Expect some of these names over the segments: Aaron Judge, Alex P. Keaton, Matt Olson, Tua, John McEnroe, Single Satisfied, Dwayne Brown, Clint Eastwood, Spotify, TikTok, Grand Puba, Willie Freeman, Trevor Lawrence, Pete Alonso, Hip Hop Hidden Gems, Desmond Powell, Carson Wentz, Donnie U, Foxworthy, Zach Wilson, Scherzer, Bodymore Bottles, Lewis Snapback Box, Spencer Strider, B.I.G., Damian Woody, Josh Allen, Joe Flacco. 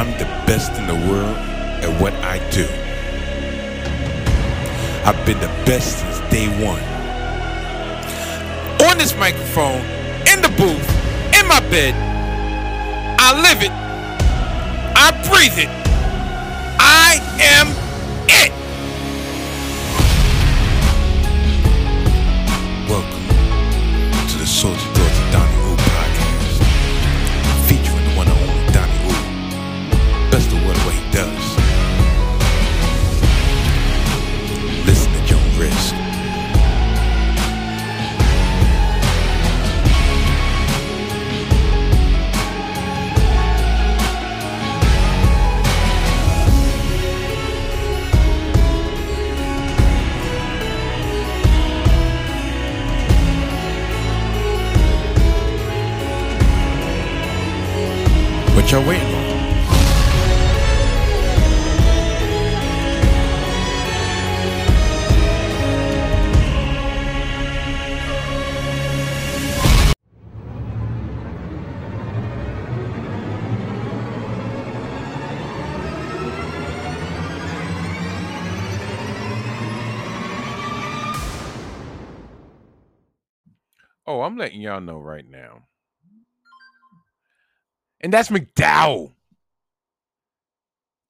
I'm the best in the world at what I do. I've been the best since day one. On this microphone, in the booth, in my bed, I live it. I breathe it. I am it. Welcome to the Soldier Thoughts of Donnie U podcast, featuring the one and only Donnie U. Best of what he does. Listen at your risk. What y'all waiting on? Oh, I'm letting y'all know right now. And that's McDowell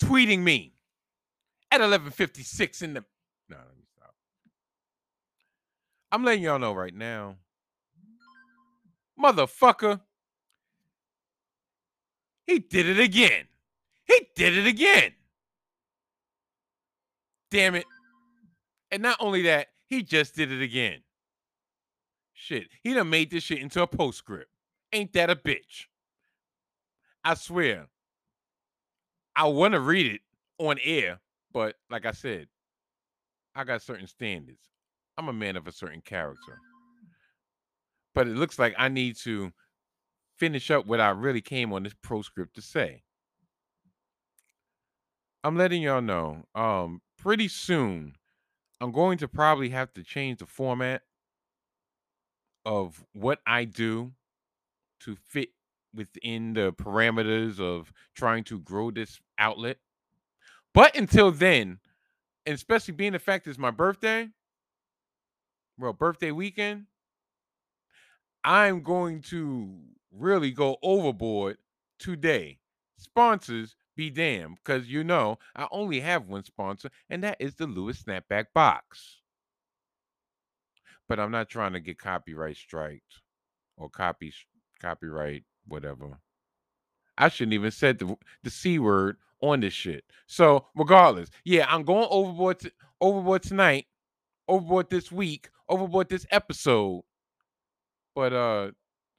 tweeting me at 11:56 in the... No, let me stop. I'm letting y'all know right now. Motherfucker. He did it again. He did it again. Damn it. And not only that, he just did it again. Shit. He done made this shit into a postscript. Ain't that a bitch? I swear, I want to read it on air, but like I said, I got certain standards. I'm a man of a certain character. But it looks like I need to finish up what I really came on this proscript to say. I'm letting y'all know, pretty soon, I'm going to probably have to change the format of what I do to fit within the parameters of trying to grow this outlet. But until then, and especially being the fact it's my birthday, well, birthday weekend, I'm going to really go overboard today. Sponsors be damned, because you know I only have one sponsor, and that is the Lewis Snapback Box. But I'm not trying to get copyright striked or copyright whatever. I shouldn't even said the C word on this shit. So regardless, yeah, I'm going overboard tonight, overboard this week, overboard this episode. But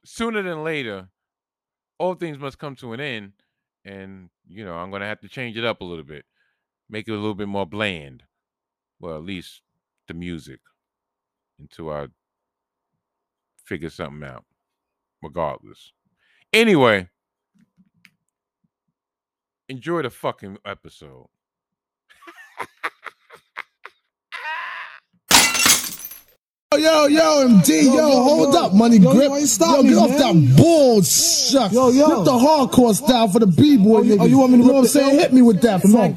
sooner than later, all things must come to an end. And, you know, I'm going to have to change it up a little bit. Make it a little bit more bland. Well, at least the music. Until I figure something out. Regardless. Anyway, enjoy the fucking episode. Yo, MD, yo, hold up, money grip. Yo, get off that bullshit. Yo. Grip the hardcore style for the B-boy niggas. You want me to know what I'm saying? Hit me with that. Come on.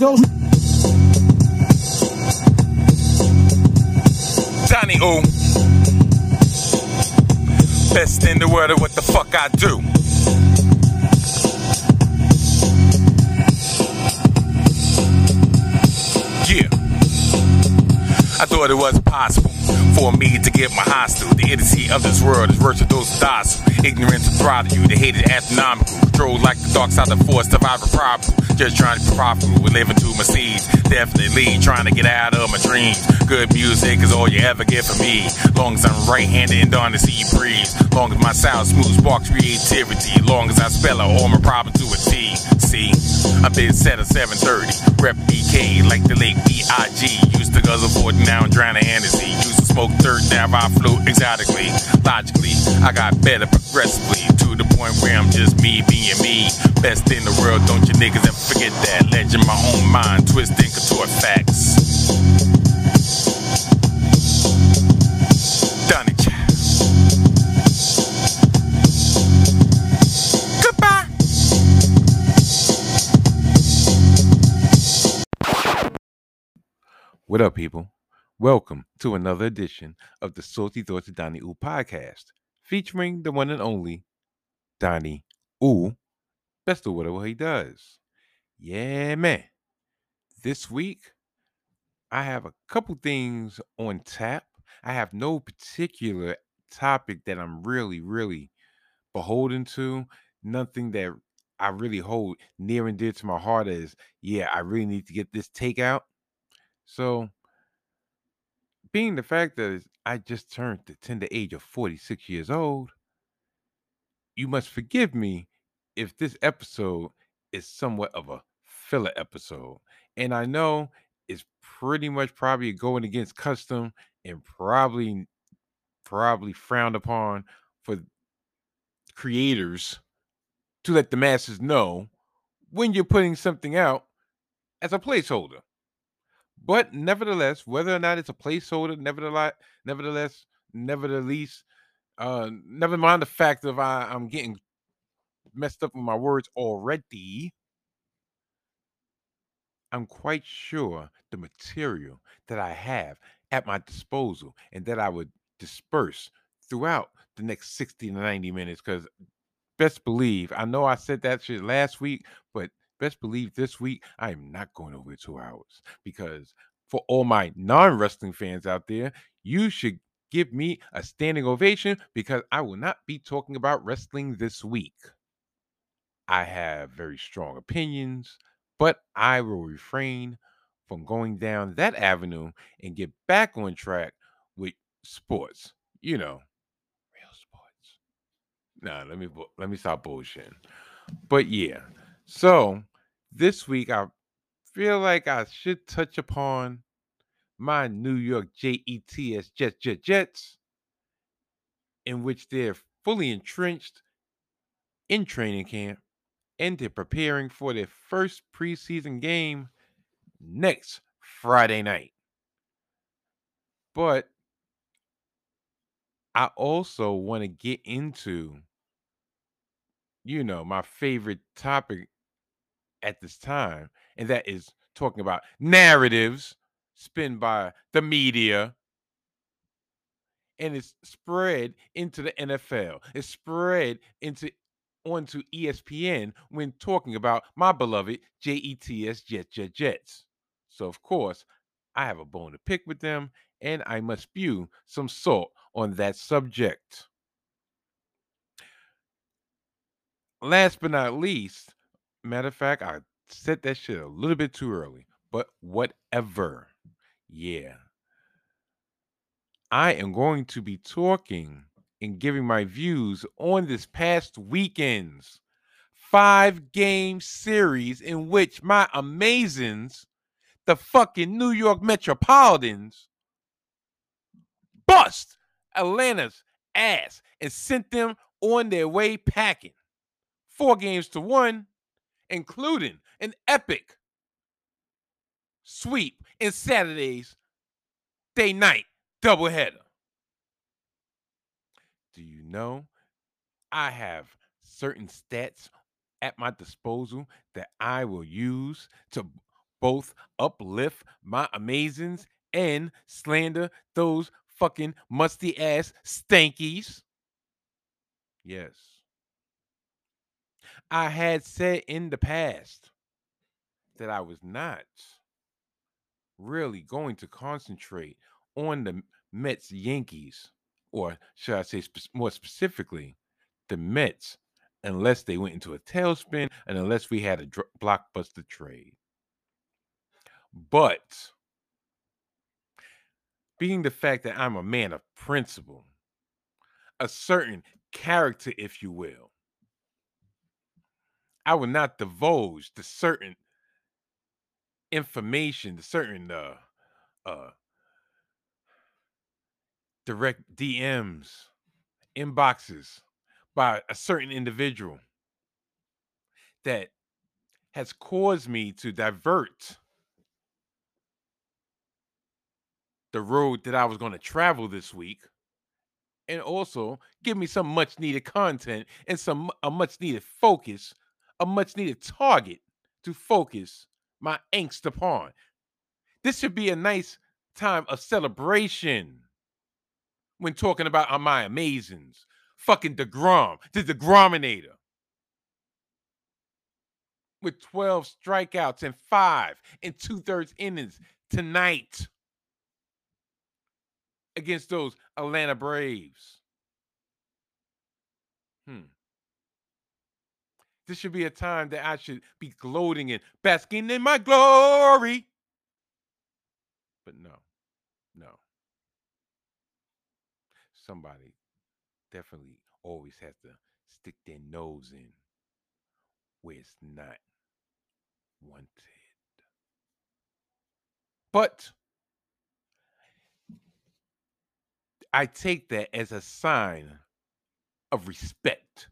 Donnie U. Best in the world at what the fuck I do. Yeah. I thought it was possible for me to get my hostile. The idiocy of this world is worse than those docile. Ignorance will throttle you. The hate is astronomical. Controlled like the dark side of force. Survivor probable. Just trying to be profitable. We're living to my seeds. Definitely trying to get out of my dreams. Good music is all you ever get from me. Long as I'm right-handed and darn to see you breathe. Long as my sound smooth sparks creativity. Long as I spell out all my problems to a T. See, I've been set at 7:30. Rep BK like the late B.I.G. Used to guzzle for it now and drown in Hennessy. Used to smoke dirt, now I float exotically. Logically, I got better progressively. To the point where I'm just me being me. Best in the world, don't you niggas ever forget that. Legend my own mind, twisting couture facts. What up, people? Welcome to another edition of the Salty Thoughts of Donnie U podcast, featuring the one and only Donnie U. Best of what he does. Yeah, man. This week, I have a couple things on tap. I have no particular topic that I'm really beholden to. Nothing that I really hold near and dear to my heart is, yeah, I really need to get this take out. So, being the fact that I just turned the tender age of 46 years old, you must forgive me if this episode is somewhat of a filler episode. And I know it's pretty much probably going against custom and probably frowned upon for creators to let the masses know when you're putting something out as a placeholder. But nevertheless, whether or not it's a placeholder, never mind the fact of I'm getting messed up with my words already, I'm quite sure the material that I have at my disposal and that I would disperse throughout the next 60 to 90 minutes, because best believe, I know I said that shit last week, but best believe this week, I am not going over 2 hours, because for all my non-wrestling fans out there, you should give me a standing ovation, because I will not be talking about wrestling this week. I have very strong opinions, but I will refrain from going down that avenue and get back on track with sports. You know, real sports. Nah, let me stop bullshitting. But yeah. So, this week, I feel like I should touch upon my New York Jets, in which they're fully entrenched in training camp, and they're preparing for their first preseason game next Friday night. But I also want to get into, you know, my favorite topic at this time, and that is talking about narratives spun by the media, and it's spread into the NFL. It's spread onto ESPN when talking about my beloved Jets. So, of course, I have a bone to pick with them, and I must spew some salt on that subject. Last but not least, matter of fact, I said that shit a little bit too early, but whatever. Yeah. I am going to be talking and giving my views on this past weekend's 5-game series in which my amazings, the fucking New York Metropolitans, bust Atlanta's ass and sent them on their way packing. 4-1, including an epic sweep in Saturday's day-night doubleheader. Do you know I have certain stats at my disposal that I will use to both uplift my amazings and slander those fucking musty-ass stankies? Yes. I had said in the past that I was not really going to concentrate on the Mets Yankees, or should I say more specifically, the Mets, unless they went into a tailspin and unless we had a blockbuster trade. But being the fact that I'm a man of principle, a certain character, if you will, I will not divulge the certain information, the certain direct DMs, inboxes by a certain individual that has caused me to divert the road that I was going to travel this week, and also give me some much-needed content and a much-needed focus, a much-needed target to focus my angst upon. This should be a nice time of celebration when talking about my amazings. Fucking DeGrom, the DeGrominator, with 12 strikeouts and 5 2/3 innings tonight against those Atlanta Braves. This should be a time that I should be gloating and basking in my glory. But no. Somebody definitely always has to stick their nose in where it's not wanted. But I take that as a sign of respect,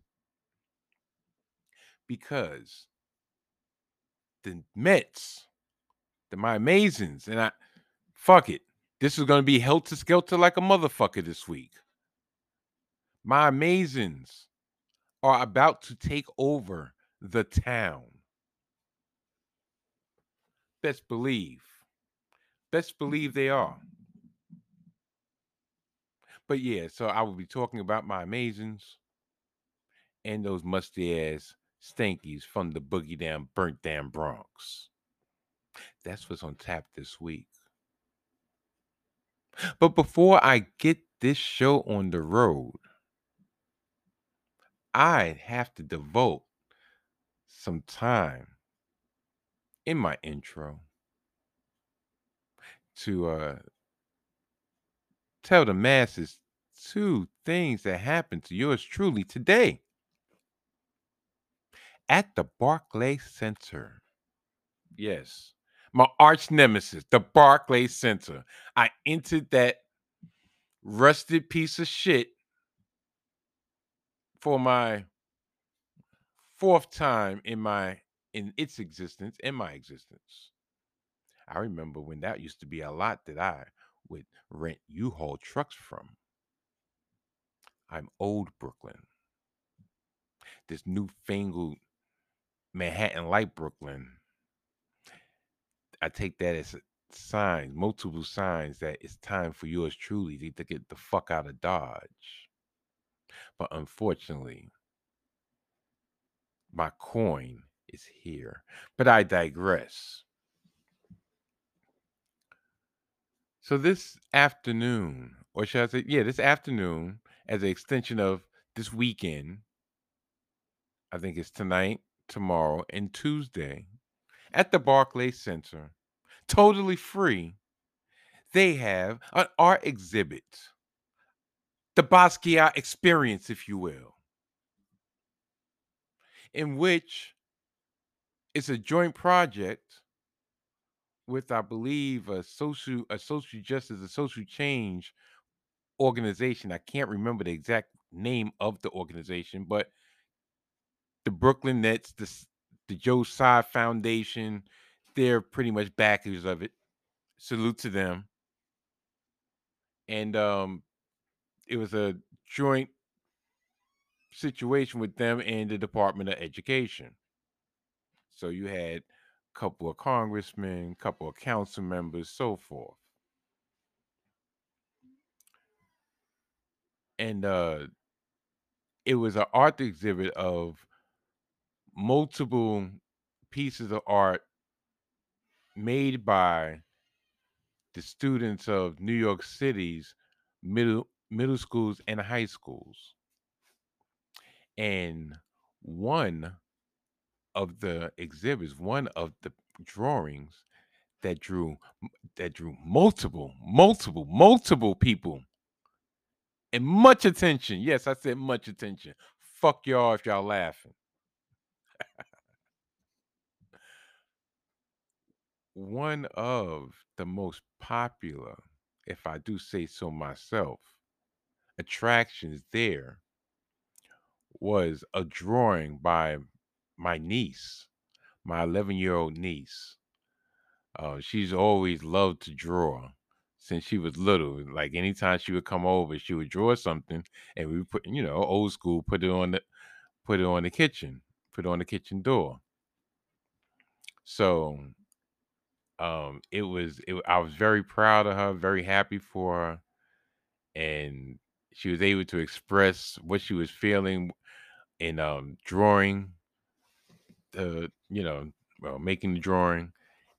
because the Mets, my amazings, and fuck it. This is going to be helter-skelter like a motherfucker this week. My amazings are about to take over the town. Best believe. Best believe they are. But yeah, so I will be talking about my amazings and those musty-ass stankies from the boogie-down, burnt-down Bronx. That's what's on tap this week. But before I get this show on the road, I have to devote some time in my intro to tell the masses two things that happened to yours truly today at the Barclays Center. Yes. My arch nemesis, the Barclays Center. I entered that rusted piece of shit for my fourth time in my existence. I remember when that used to be a lot that I would rent U-Haul trucks from. I'm old Brooklyn. This newfangled Manhattan light Brooklyn. I take that as signs, multiple signs, that it's time for yours truly to get the fuck out of Dodge. But unfortunately, my coin is here. But I digress. So this afternoon, or should I say, this afternoon, as an extension of this weekend, I think it's tonight, tomorrow, and Tuesday, at the Barclays Center, totally free, they have an art exhibit. The Basquiat Experience, if you will. In which it's a joint project with, I believe, a social justice, a social change organization. I can't remember the exact name of the organization, but the Brooklyn Nets, the Joe Tsai Foundation, they're pretty much backers of it. Salute to them. And it was a joint situation with them and the Department of Education. So you had a couple of congressmen, a couple of council members, so forth. And it was an art exhibit of multiple pieces of art made by the students of New York City's middle schools and high schools. And one of the exhibits, one of the drawings that drew multiple people and much attention. Yes, I said much attention. Fuck y'all if y'all laughing. One of the most popular, if I do say so myself, attractions there was a drawing by my niece, my 11-year-old niece. She's always loved to draw since she was little. Like anytime she would come over, she would draw something, and we put, old school, put it on the kitchen door. So I was very proud of her, very happy for her, and she was able to express what she was feeling in drawing, making the drawing,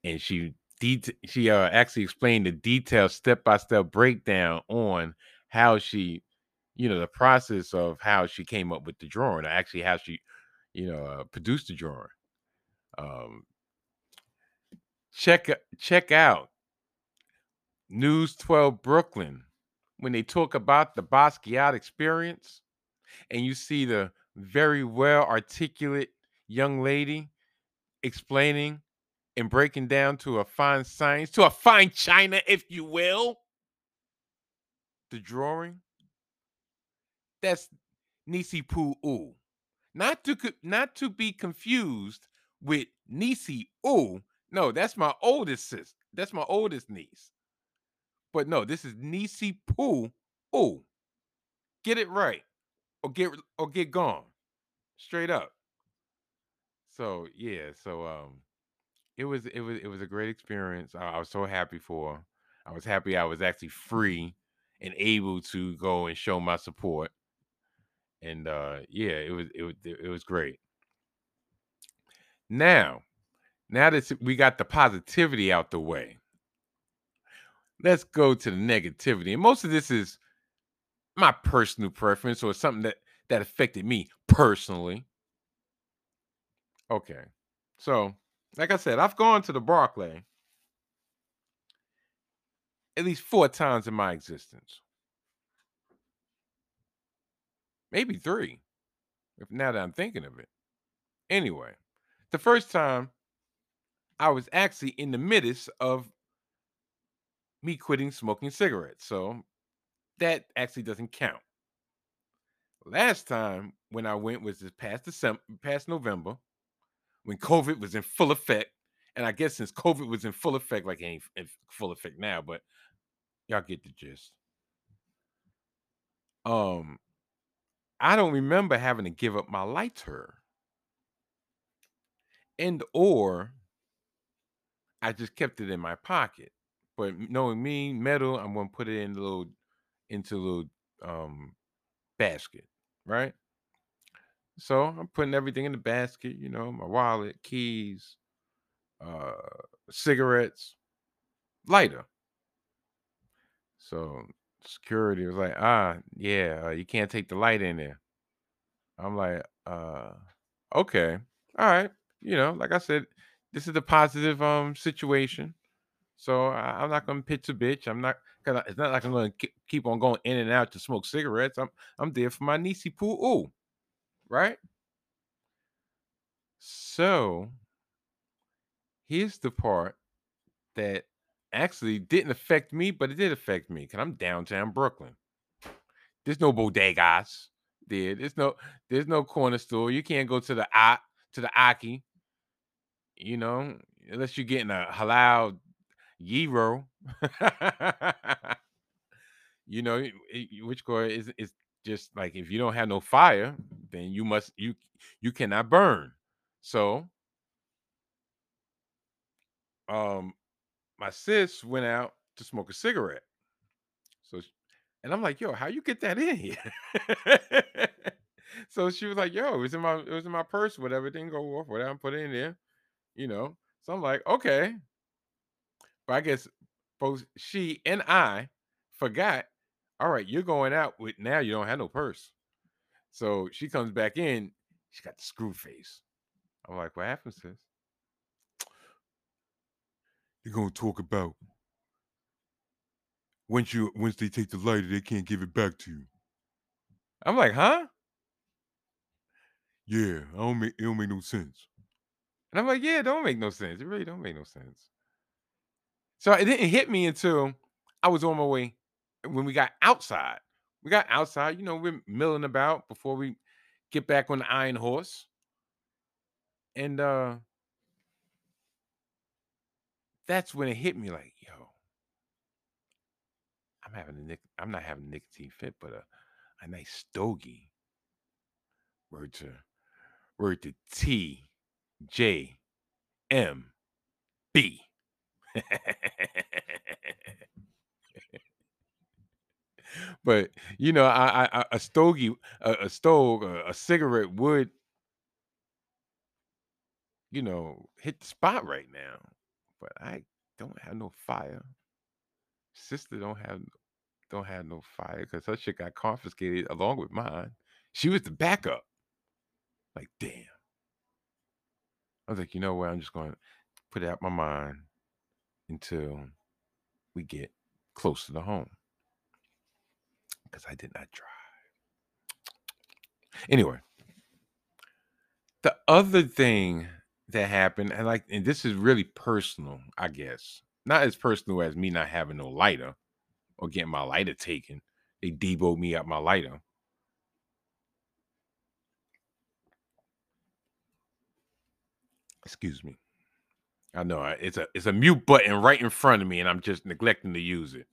and she actually explained the detailed step-by-step breakdown on how she, the process of how she came up with the drawing, or actually how she, produced the drawing. Check out News 12 Brooklyn when they talk about the Basquiat experience, and you see the very well articulate young lady explaining and breaking down to a fine science, to a fine china, if you will, the drawing. That's Niecy Poo. Not to be confused with Niecy Poo. No, that's my oldest sister. That's my oldest niece. But no, this is Niecy Poo. Oh, get it right, or get gone, straight up. So yeah, it was a great experience. I was so happy for her. I was happy I was actually free and able to go and show my support. And it was great. Now that we got the positivity out the way, let's go to the negativity. And most of this is my personal preference or something that affected me personally. Okay. So, like I said, I've gone to the Barclays at least 4 times in my existence. Maybe 3, if now that I'm thinking of it. Anyway, the first time I was actually in the midst of me quitting smoking cigarettes, so that actually doesn't count. Last time when I went was this past November, when COVID was in full effect, and I guess since COVID was in full effect, like it ain't in full effect now, but y'all get the gist. I don't remember having to give up my lighter, and or I just kept it in my pocket. But knowing me, metal, I'm gonna put it in a little basket, right? So I'm putting everything in the basket, my wallet, keys, cigarettes, lighter. So security was like, you can't take the light in there. I'm like, okay, all right. Like I said, this is the positive situation. So I'm not gonna pitch a bitch. It's not like I'm gonna keep on going in and out to smoke cigarettes. I'm there for my Niecy Poo. Ooh, right. So here's the part that actually didn't affect me, but it did affect me because I'm downtown Brooklyn. There's no bodegas there. There's no corner store. You can't go to the Aki, unless you're getting a halal gyro. Which core is just like, if you don't have no fire, then you cannot burn. So my sis went out to smoke a cigarette, and I'm like, yo, how you get that in here? So she was like, yo, it was in my purse, whatever, it didn't go off, whatever, I put it in there, so I'm like, okay. But I guess both she and I forgot, all right, you're going out with, now you don't have no purse. So she comes back in, she got the screw face. I'm like, what happened, sis? You're going to talk about once they take the lighter, they can't give it back to you. I'm like, huh? Yeah, it don't make no sense. And I'm like, yeah, it don't make no sense. It really don't make no sense. So it didn't hit me until I was on my way when we got outside. We got outside, we're milling about before we get back on the iron horse. And that's when it hit me like, yo, I'm not having a nicotine fit, but a nice stogie. Word to TJMB. But you know, a cigarette would, you know, hit the spot right now. But I don't have no fire. Sister don't have no fire because her shit got confiscated along with mine. She was the backup. Like, damn. I was like, you know what? I'm just gonna put it out my mind until we get closer to home. Because I did not drive. Anyway, the other thing that happened, and this is really personal, I guess. Not as personal as me not having no lighter or getting my lighter taken. They deboed me out my lighter. Excuse me. I know it's a mute button right in front of me, and I'm just neglecting to use it.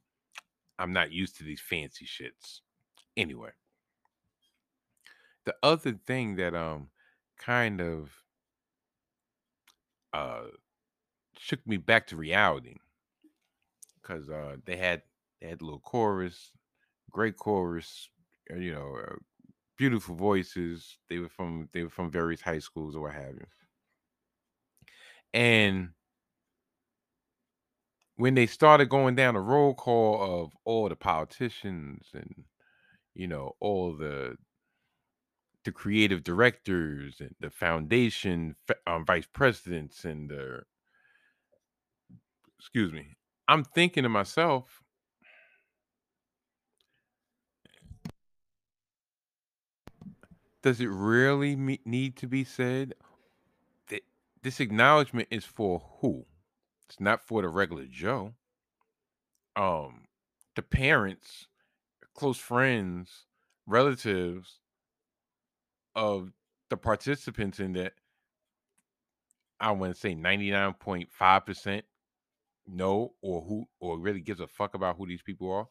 I'm not used to these fancy shits. Anyway, the other thing that kind of shook me back to reality, because they had a little chorus, great chorus, you know, beautiful voices. They were from various high schools or what have you. And when they started going down the roll call of all the politicians and, you know, all the creative directors and the foundation vice presidents and the, excuse me, I'm thinking to myself, does it really need to be said? This acknowledgement is for who? It's not for the regular Joe. The parents, close friends, relatives of the participants in that, I want to say 99.5% know or really gives a fuck about who these people are.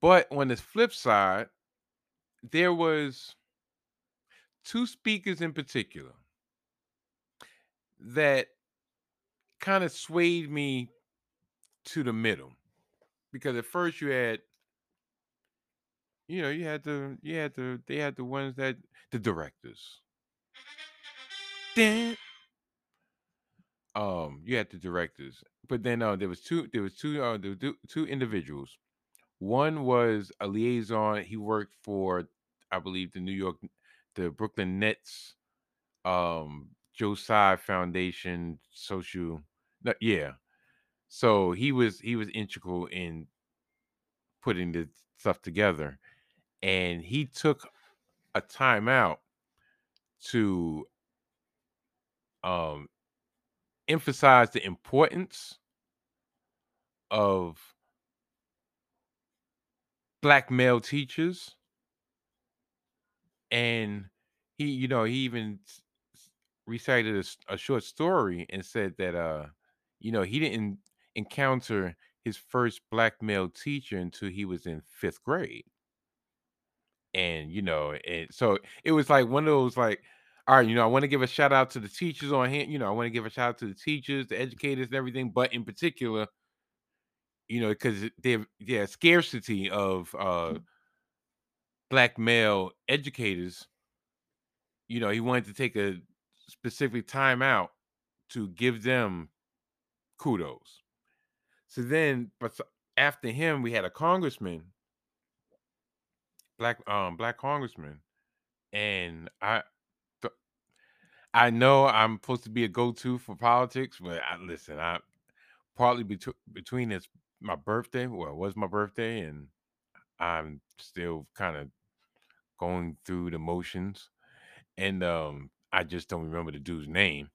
But on the flip side, there was two speakers in particular that kind of swayed me to the middle, because at first they had the ones that the directors, you had the directors, but then there was two individuals. One was a liaison. He worked for, I believe, the Brooklyn Nets, Josiah Foundation, social, no, yeah. So he was integral in putting the stuff together, and he took a time out to emphasize the importance of Black male teachers. And he even recited a short story and said that, he didn't encounter his first Black male teacher until he was in 5th grade. And, so it was like one of those, like, all right, I want to give a shout out to the teachers on hand. I want to give a shout out to the teachers, the educators and everything. But in particular, because there's scarcity of, Black male educators, he wanted to take a specific time out to give them kudos. So then, but after him, we had a congressman, black congressman, and I know I'm supposed to be a go-to for politics, but I partly between it's my birthday. Well, it was my birthday, and I'm still kind of going through the motions, and I just don't remember the dude's name.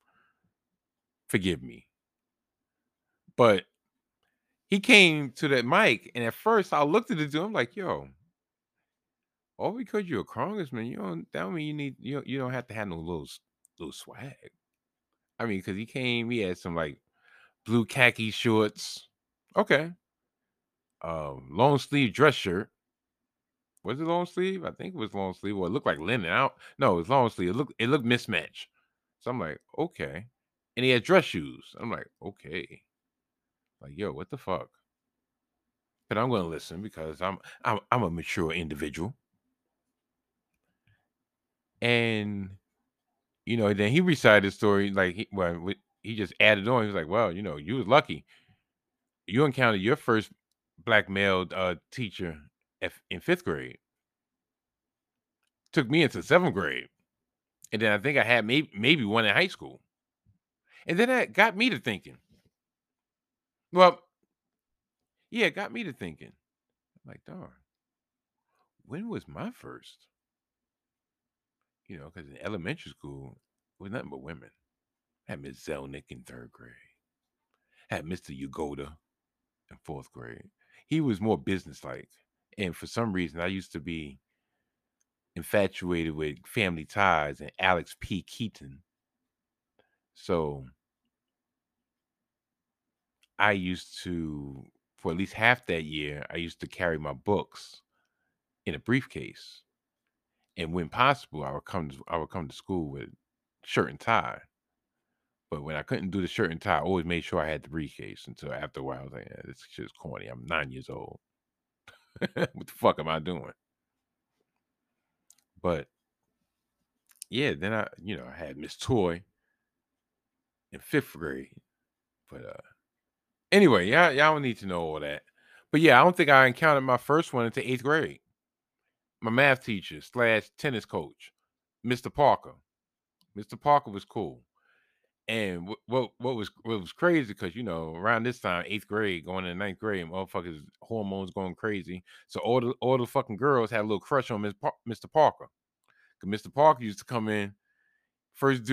Forgive me. But he came to that mic, and at first I looked at the dude. I'm like, "Yo, all because you're a congressman, you don't have to have no little swag." I mean, because he had some like blue khaki shorts, okay, long sleeve dress shirt. Was it long sleeve? I think it was long sleeve. Well, it looked like linen. No, it was long sleeve. It looked mismatched. So I'm like, okay. and he had dress shoes. I'm like, okay, like, yo, what the fuck? But I'm gonna listen because I'm a mature individual. And you know, then he recited his story, like he just added on. He was like, well, you know, you was lucky. You encountered your first black male teacher in 5th grade. Took me into 7th grade. And then I think I had maybe one in high school. And then that got me to thinking. Well, yeah, it got me to thinking. I'm like, darn, when was my first? You know, because in elementary school, it was nothing but women. I had Ms. Zelnick in 3rd grade. I had Mr. Ugoda in 4th grade. He was more businesslike. And for some reason, I used to be infatuated with Family Ties and Alex P. Keaton. So I used to, for at least half that year, I used to carry my books in a briefcase. And when possible, I would come to school with shirt and tie. But when I couldn't do the shirt and tie, I always made sure I had the briefcase. Until after a while, I was like, yeah, this shit's corny. I'm 9 years old. What the fuck am I doing? But yeah, then I had Miss Toy in 5th grade. But anyway, y'all don't need to know all that. But yeah, I don't think I encountered my first one until 8th grade. My math teacher / tennis coach, Mr. Parker. Mr. Parker was cool. And what was crazy, because, you know, around this time, 8th grade, going into 9th grade, motherfuckers' hormones going crazy. So all the fucking girls had a little crush on Mr. Parker. Because Mr. Parker used to come in, first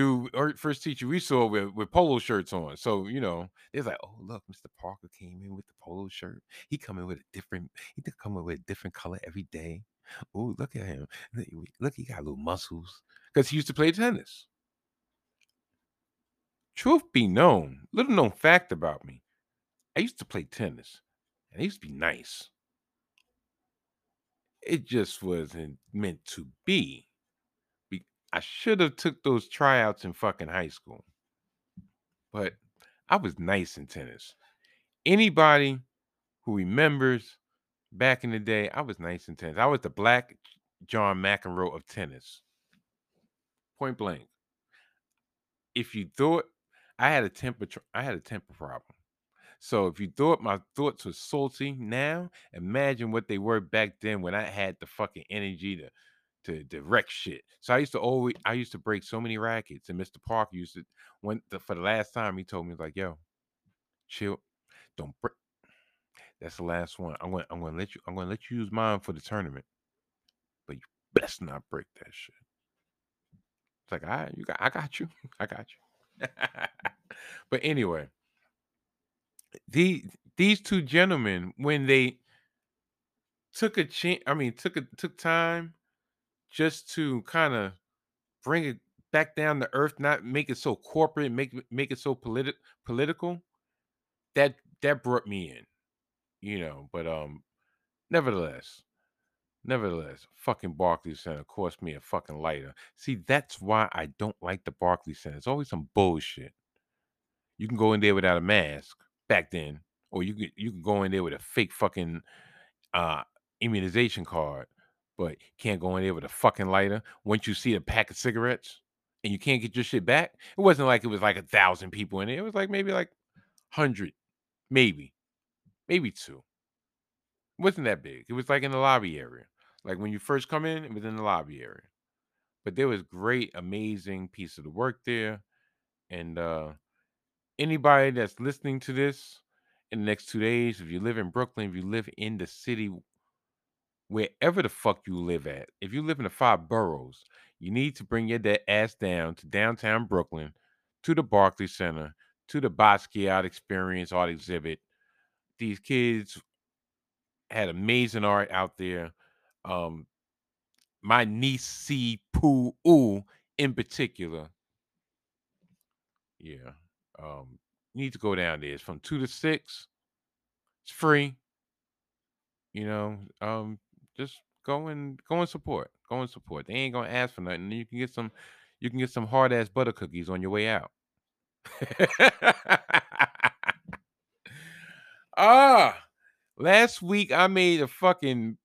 teacher we saw with polo shirts on. So, you know, it's like, oh, look, Mr. Parker came in with the polo shirt. He could come in with a different color every day. Oh, look at him. Look, he got little muscles. Because he used to play tennis. Truth be known, little known fact about me, I used to play tennis, and I used to be nice. It just wasn't meant to be. I should have took those tryouts in fucking high school. But I was nice in tennis. Anybody who remembers back in the day, I was nice in tennis. I was the black John McEnroe of tennis. Point blank. If you thought I had a temper problem. So if you thought my thoughts were salty now, imagine what they were back then when I had the fucking energy to direct shit. So I used to break so many rackets, and Mr. Park for the last time he told me, like, yo, chill, don't break. That's the last one. I'm gonna let you use mine for the tournament, but you best not break that shit. It's like, all right, I got you. But anyway, these two gentlemen, when they took time just to kind of bring it back down to earth, not make it so corporate, make it so political. That brought me in. You know, but nevertheless, fucking Barclays Center cost me a fucking lighter. See, that's why I don't like the Barclays Center. It's always some bullshit. You can go in there without a mask back then, or you can go in there with a fake fucking immunization card, but can't go in there with a fucking lighter. Once you see a pack of cigarettes and you can't get your shit back, it wasn't like it was like 1,000 people in there. It was like maybe like 100, maybe 2. It wasn't that big. It was like in the lobby area. Like when you first come in, it was in the lobby area. But there was great, amazing piece of the work there. And anybody that's listening to this in the next 2 days, if you live in Brooklyn, if you live in the city, wherever the fuck you live at, if you live in the 5 boroughs, you need to bring your dead ass down to downtown Brooklyn, to the Barclays Center, to the Basquiat Experience art exhibit. These kids had amazing art out there. My Niecy Poo in particular. Yeah. You need to go down there. It's from 2 to 6. It's free. You know, just go and support. Go and support. They ain't gonna ask for nothing. You can get some hard ass butter cookies on your way out. Last week I made a fucking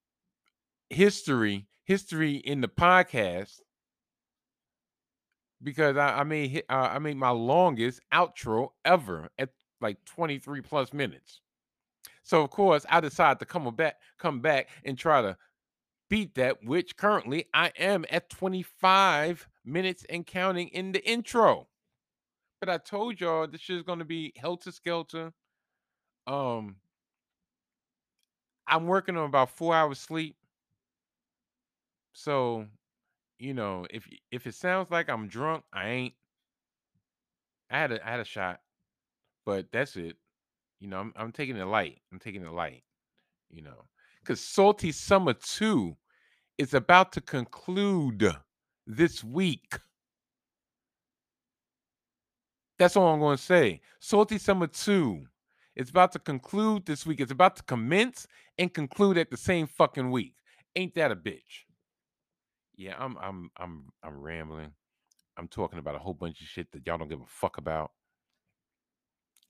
history in the podcast because I made my longest outro ever at like 23 plus minutes. So of course I decided to come back and try to beat that, which currently I am at 25 minutes and counting in the intro. But I told y'all this shit's gonna be helter skelter. I'm working on about 4 hours sleep. So, you know, if it sounds like I'm drunk, I ain't. I had a shot, but that's it. You know, I'm taking it light. I'm taking it light, you know, because Salty Summer 2 is about to conclude this week. That's all I'm going to say. Salty Summer 2. It's about to conclude this week. It's about to commence and conclude at the same fucking week. Ain't that a bitch? Yeah, I'm rambling. I'm talking about a whole bunch of shit that y'all don't give a fuck about.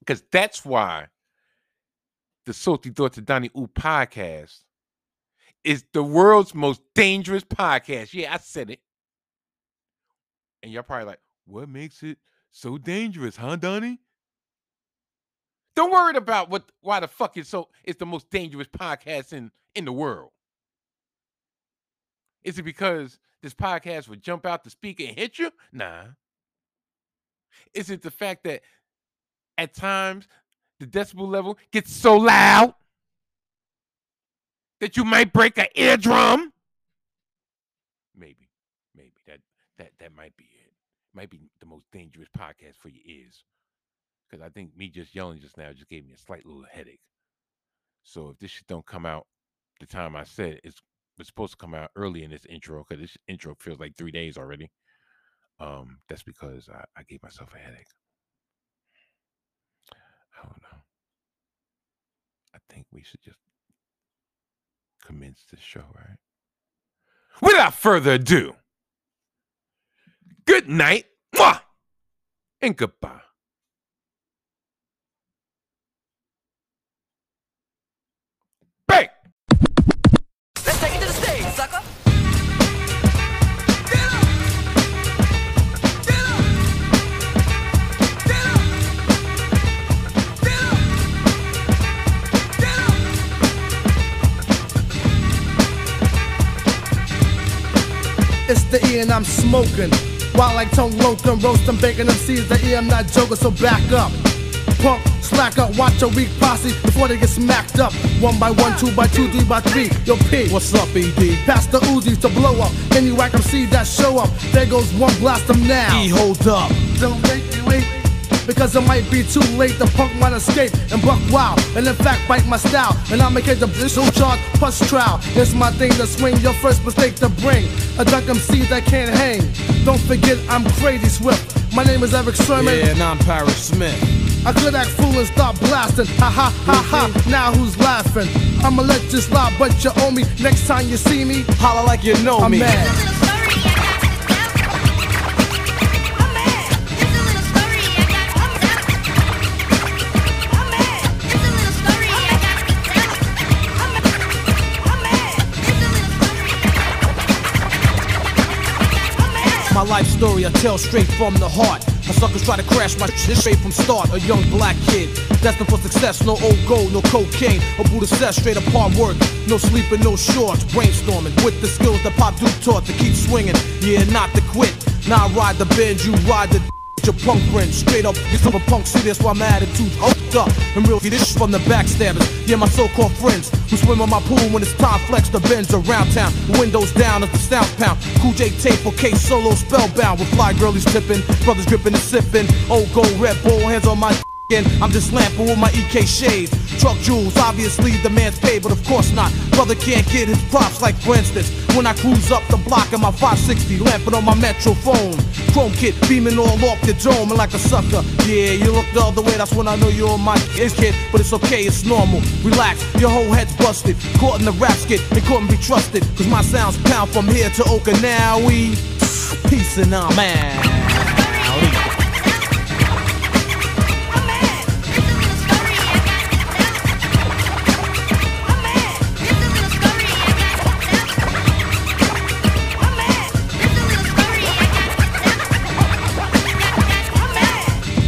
Because that's why the Salty Thoughts of Donnie U podcast is the world's most dangerous podcast. Yeah, I said it. And y'all probably like, what makes it so dangerous, huh, Donnie? Don't worry about why the fuck it's the most dangerous podcast in the world. Is it because this podcast would jump out the speaker and hit you? Nah. Is it the fact that at times the decibel level gets so loud that you might break an eardrum? Maybe that might be it. Might be the most dangerous podcast for your ears. Because I think me just yelling just now just gave me a slight little headache. So if this shit don't come out the time I said, it's supposed to come out early in this intro, because this intro feels like 3 days already. That's because I gave myself a headache. I don't know. I think we should just commence this show, right? Without further ado, good night, mwah, and goodbye. It's the E and I'm smoking. Wild like Tone Locum, roasting, baking them seeds. The E, I'm not joking, so back up. Punk, slack up, watch a weak posse before they get smacked up. 1 by 1, 2 by 2, 3 by 3. Yo, P, what's up, ED? Pass the Uzis to blow up. Any whack MC that show up, there goes one, blast them now. E, hold up. Don't make me wait. Because it might be too late, the punk might escape and buck wild, and in fact bite my style, and I'ma get the judicial charge plus trial. It's my thing to swing, your first mistake to bring a drunk MC that can't hang. Don't forget I'm Crazy Swift. My name is Eric Sermon. Yeah, and I'm Parrish Smith. I could act fool and start blasting. Ha ha ha ha. Now who's laughing? I'ma let you slide, but you owe me. Next time you see me, holla like you know I'm me. Mad. Life story I tell straight from the heart. My suckers try to crash my shit straight from start. A young black kid, destined for success. No old gold, no cocaine, a Buddha cess. Straight upon work, no sleeping, no shorts. Brainstorming with the skills that Pop Duke taught. To keep swinging, yeah, not to quit. Now I ride the bend, you ride the your punk friend. Straight up, you some a punk. See this, why my attitude hooked up. And real, this from the backstabbers. Yeah, my so-called friends who swim on my pool when it's time flex the bends around town. Windows down at the sound pound. Cool J tape, okay, solo spellbound. With fly girlies tipping, brothers gripping and sipping. Old gold Red Bull, hands on my and I'm just lamping with my EK shades. Truck jewels, obviously the man's paid, but of course not. Brother can't get his props like, for instance, when I cruise up the block in my 560, lamping on my Metro phone. Chrome kit beaming all off the dome and like a sucker. Yeah, you look the other way, that's when I know you're on my kid. But it's okay, it's normal. Relax, your whole head's busted. Caught in the rap skit, it couldn't be trusted. Cause my sounds pound from here to Okinawa. Peace and I'm out.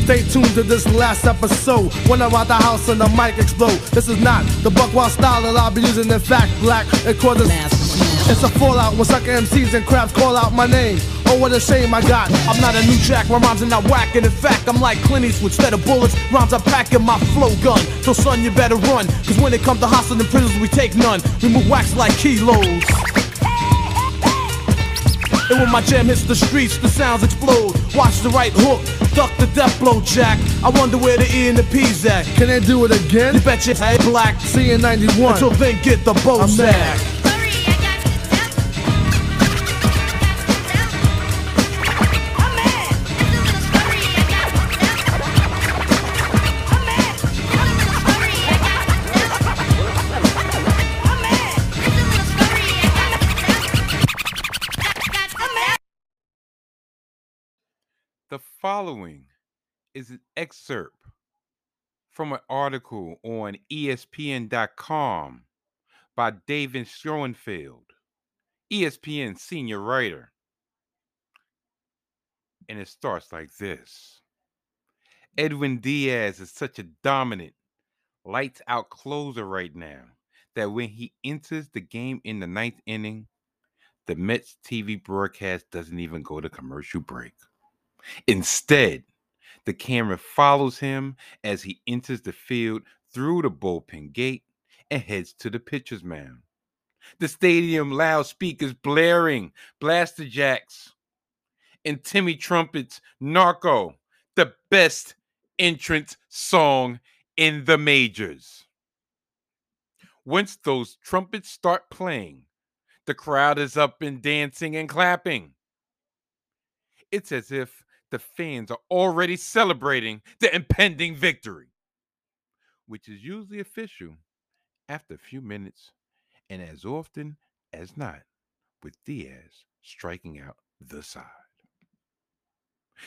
Stay tuned to this last episode when I'm out the house and the mic explode. This is not the Buckwild style that I'll be using. In fact, black and quarter. It's a fallout when sucker MCs and crabs call out my name. Oh, what a shame I got. I'm not a new jack, my rhymes are not whacking. In fact, I'm like Clint Eastwood. Instead of bullets, rhymes are packing my flow gun. So son, you better run, cause when it comes to hostile and prisons, we take none. We move wax like kilos. And when my jam hits the streets, the sounds explode. Watch the right hook, duck the death blow, Jack. I wonder where the E and the P's at. Can they do it again? You bet your head black. See in 91. Until then, get the boat sack. Following is an excerpt from an article on ESPN.com by David Schoenfeld, ESPN senior writer. And it starts like this. Edwin Diaz is such a dominant, lights out closer right now that when he enters the game in the 9th inning, the Mets TV broadcast doesn't even go to commercial break. Instead, the camera follows him as he enters the field through the bullpen gate and heads to the pitcher's mound. The stadium loudspeakers blaring blaster jacks and Timmy Trumpet's Narco, the best entrance song in the majors. Once those trumpets start playing, the crowd is up and dancing and clapping. It's as if the fans are already celebrating the impending victory, which is usually official after a few minutes, and as often as not, with Diaz striking out the side.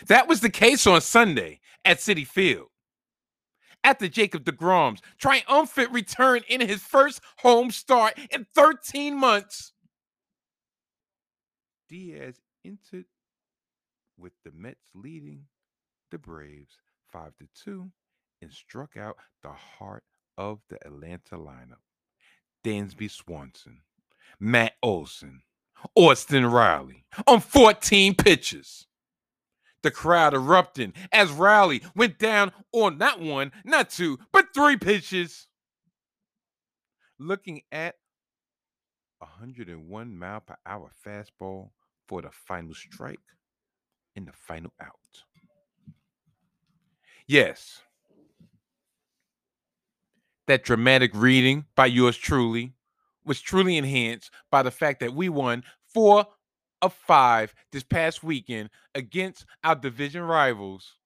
That was the case on Sunday at Citi Field, after Jacob DeGrom's triumphant return in his first home start in 13 months. Diaz entered with the Mets leading the Braves 5-2 and struck out the heart of the Atlanta lineup. Dansby Swanson, Matt Olson, Austin Riley on 14 pitches. The crowd erupting as Riley went down on not one, not two, but 3 pitches. Looking at 101 mile per hour fastball for the final strike. In the final out. Yes. That dramatic reading by yours truly was truly enhanced by the fact that we won 4 of 5 this past weekend against our division rivals,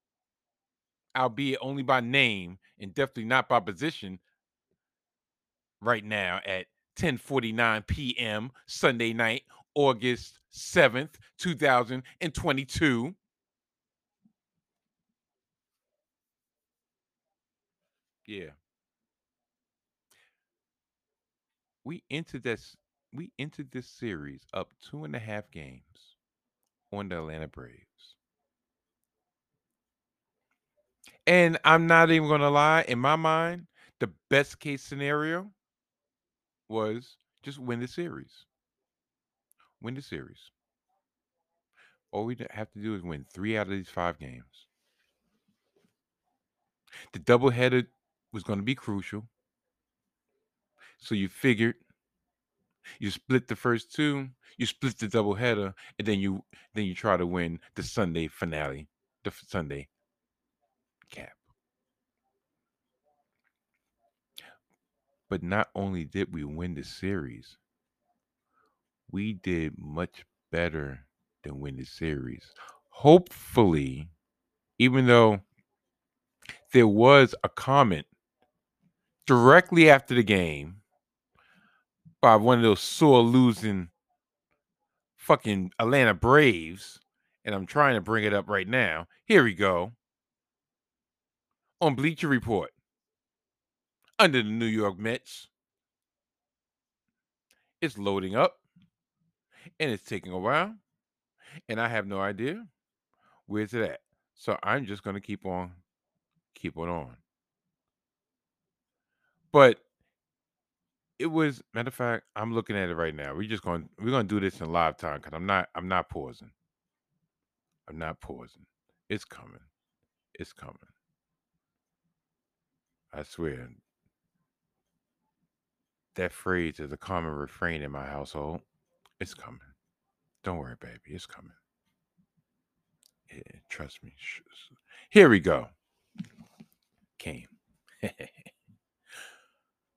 albeit only by name and definitely not by position, right now at 10:49 p.m. Sunday night, August 7th, 2022. Yeah. We entered this series up 2.5 games on the Atlanta Braves. And I'm not even going to lie, in my mind, the best case scenario was just win the series. Win the series. All we have to do is win 3 out of these 5 games. The doubleheader was going to be crucial. So you figured you split the first 2, you split the doubleheader, and then you try to win the Sunday finale, the Sunday cap. But not only did we win the series, we did much better than win the series. Hopefully, even though there was a comment directly after the game by one of those sore losing fucking Atlanta Braves, and I'm trying to bring it up right now. Here we go. On Bleacher Report, under the New York Mets, it's loading up. And it's taking a while, and I have no idea where's it at. So I'm just going to keep on keep it on. But it was, matter of fact, I'm looking at it right now. We're gonna do this in live time because I'm not pausing. I'm not pausing. It's coming. It's coming. I swear. That phrase is a common refrain in my household. It's coming. Don't worry, baby. It's coming. Yeah, trust me. Here we go. Came.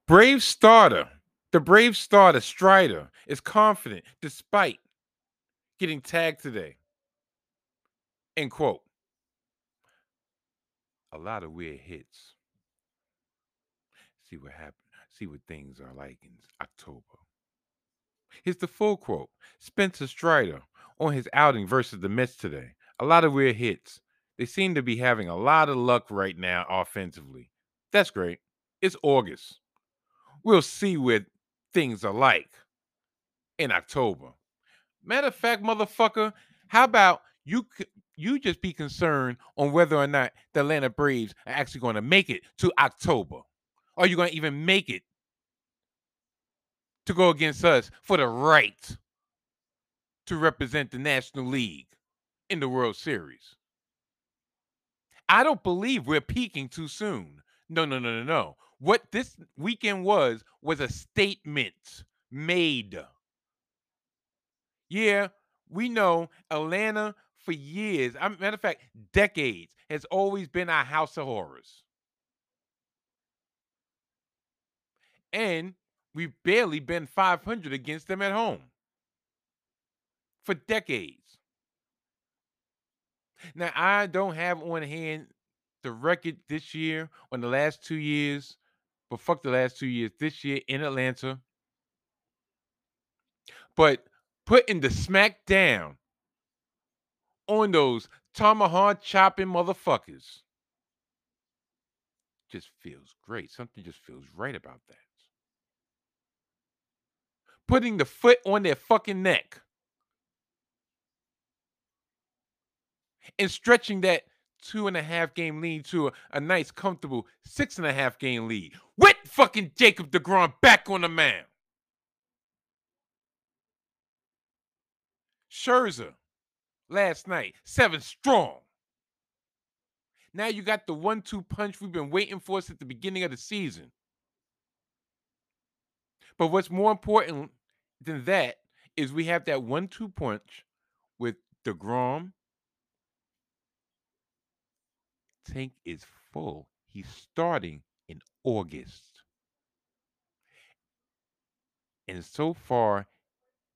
Brave starter. The Brave starter, Strider, is confident despite getting tagged today. End quote. A lot of weird hits. See what happens. See what things are like in October. Here's the full quote. Spencer Strider on his outing versus the Mets today. A lot of weird hits. They seem to be having a lot of luck right now offensively. That's great. It's August. We'll see what things are like in October. Matter of fact, motherfucker, how about you just be concerned on whether or not the Atlanta Braves are actually going to make it to October? Are you going to even make it to go against us for the right to represent the National League in the World Series? I don't believe we're peaking too soon. No. What this weekend was a statement made. Yeah, we know Atlanta for years, matter of fact, decades, has always been our house of horrors. And we've barely been 500 against them at home for decades. Now, I don't have on hand the record this year on the last 2 years, but fuck the last 2 years this year in Atlanta. But putting the smack down on those tomahawk chopping motherfuckers just feels great. Something just feels right about that. Putting the foot on their fucking neck and stretching that 2.5 game lead to a nice, comfortable 6.5 game lead with fucking Jacob DeGrom back on the mound. Scherzer last night, 7 strong. Now you got the 1-2 punch we've been waiting for since the beginning of the season. But what's more important than that is we have that 1-2 punch with DeGrom. Tank is full. He's starting in August. And so far,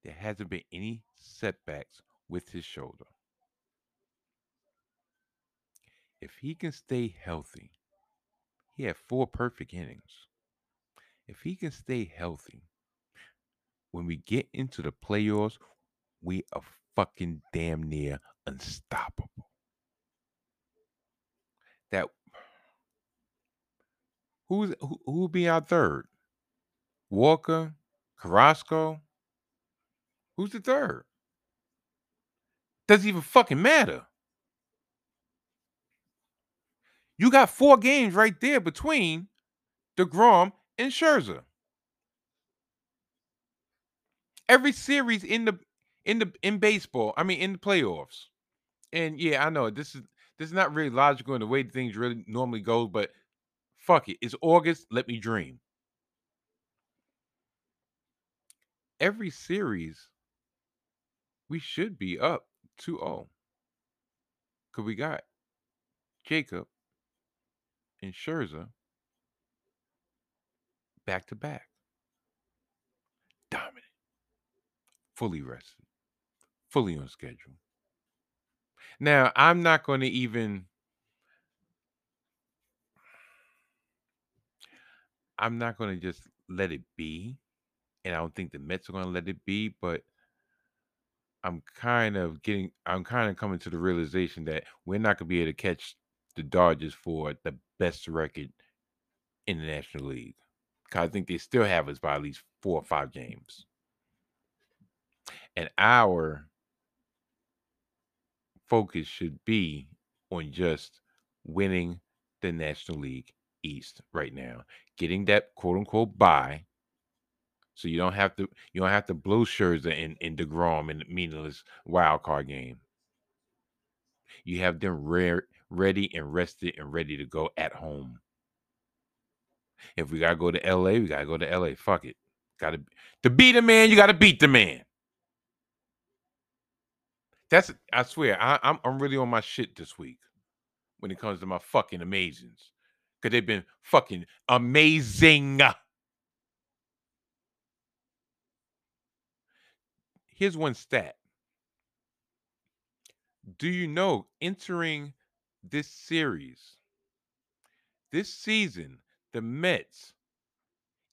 there hasn't been any setbacks with his shoulder. If he can stay healthy, he had 4 perfect innings. If he can stay healthy, when we get into the playoffs, we are fucking damn near unstoppable. That who'll be our third? Walker, Carrasco. Who's the third? Doesn't even fucking matter. You got 4 games right there between DeGrom and Scherzer. Every series in baseball, in the playoffs. And yeah, I know this is not really logical in the way things really normally go, but fuck it. It's August. Let me dream. Every series, we should be up 2-0. Because we got Jacob and Scherzer back-to-back. Dominant. Fully rested. Fully on schedule. Now, I'm not going to even... I'm not going to just let it be. And I don't think the Mets are going to let it be, but I'm kind of coming to the realization that we're not going to be able to catch the Dodgers for the best record in the National League. Because I think they still have us by at least 4 or 5 games. And our focus should be on just winning the National League East right now. Getting that quote unquote bye, so you don't have to blow Scherzer and DeGrom in the meaningless wild card game. You have them ready and rested and ready to go at home. If we gotta go to LA, we gotta go to LA. Fuck it. To beat a man, you gotta beat the man. I swear, I'm really on my shit this week when it comes to my fucking amazings. Because they've been fucking amazing. Here's one stat. Do you know, entering this series, this season, the Mets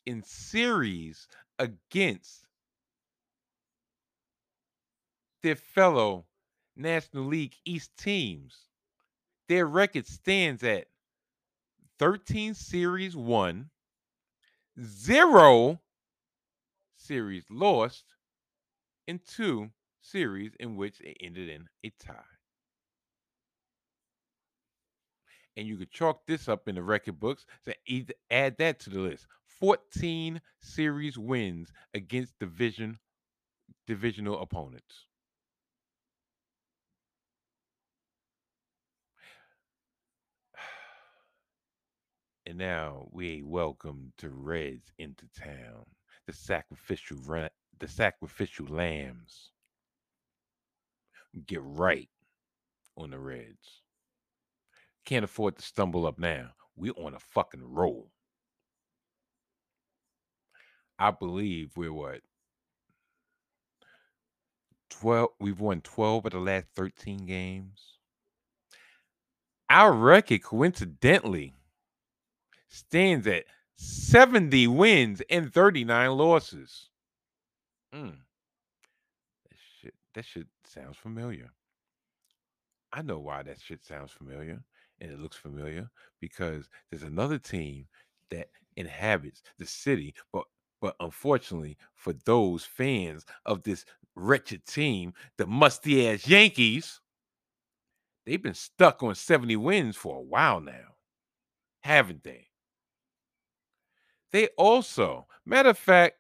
in series against their fellow National League East teams, their record stands at 13 series won, 0 series lost, and 2 series in which it ended in a tie. And you could chalk this up in the record books, so add that to the list. 14 series wins against divisional opponents. And now we welcome the Reds into town, the sacrificial lambs. Get right on the Reds. Can't afford to stumble up now. We're on a fucking roll. I believe we're what? 12. We've won 12 of the last 13 games. Our record, coincidentally, stands at 70 wins and 39 losses. That shit sounds familiar. I know why that shit sounds familiar, and it looks familiar, because there's another team that inhabits the city, but unfortunately for those fans of this wretched team, the musty ass Yankees, they've been stuck on 70 wins for a while now, haven't they? They also, matter of fact,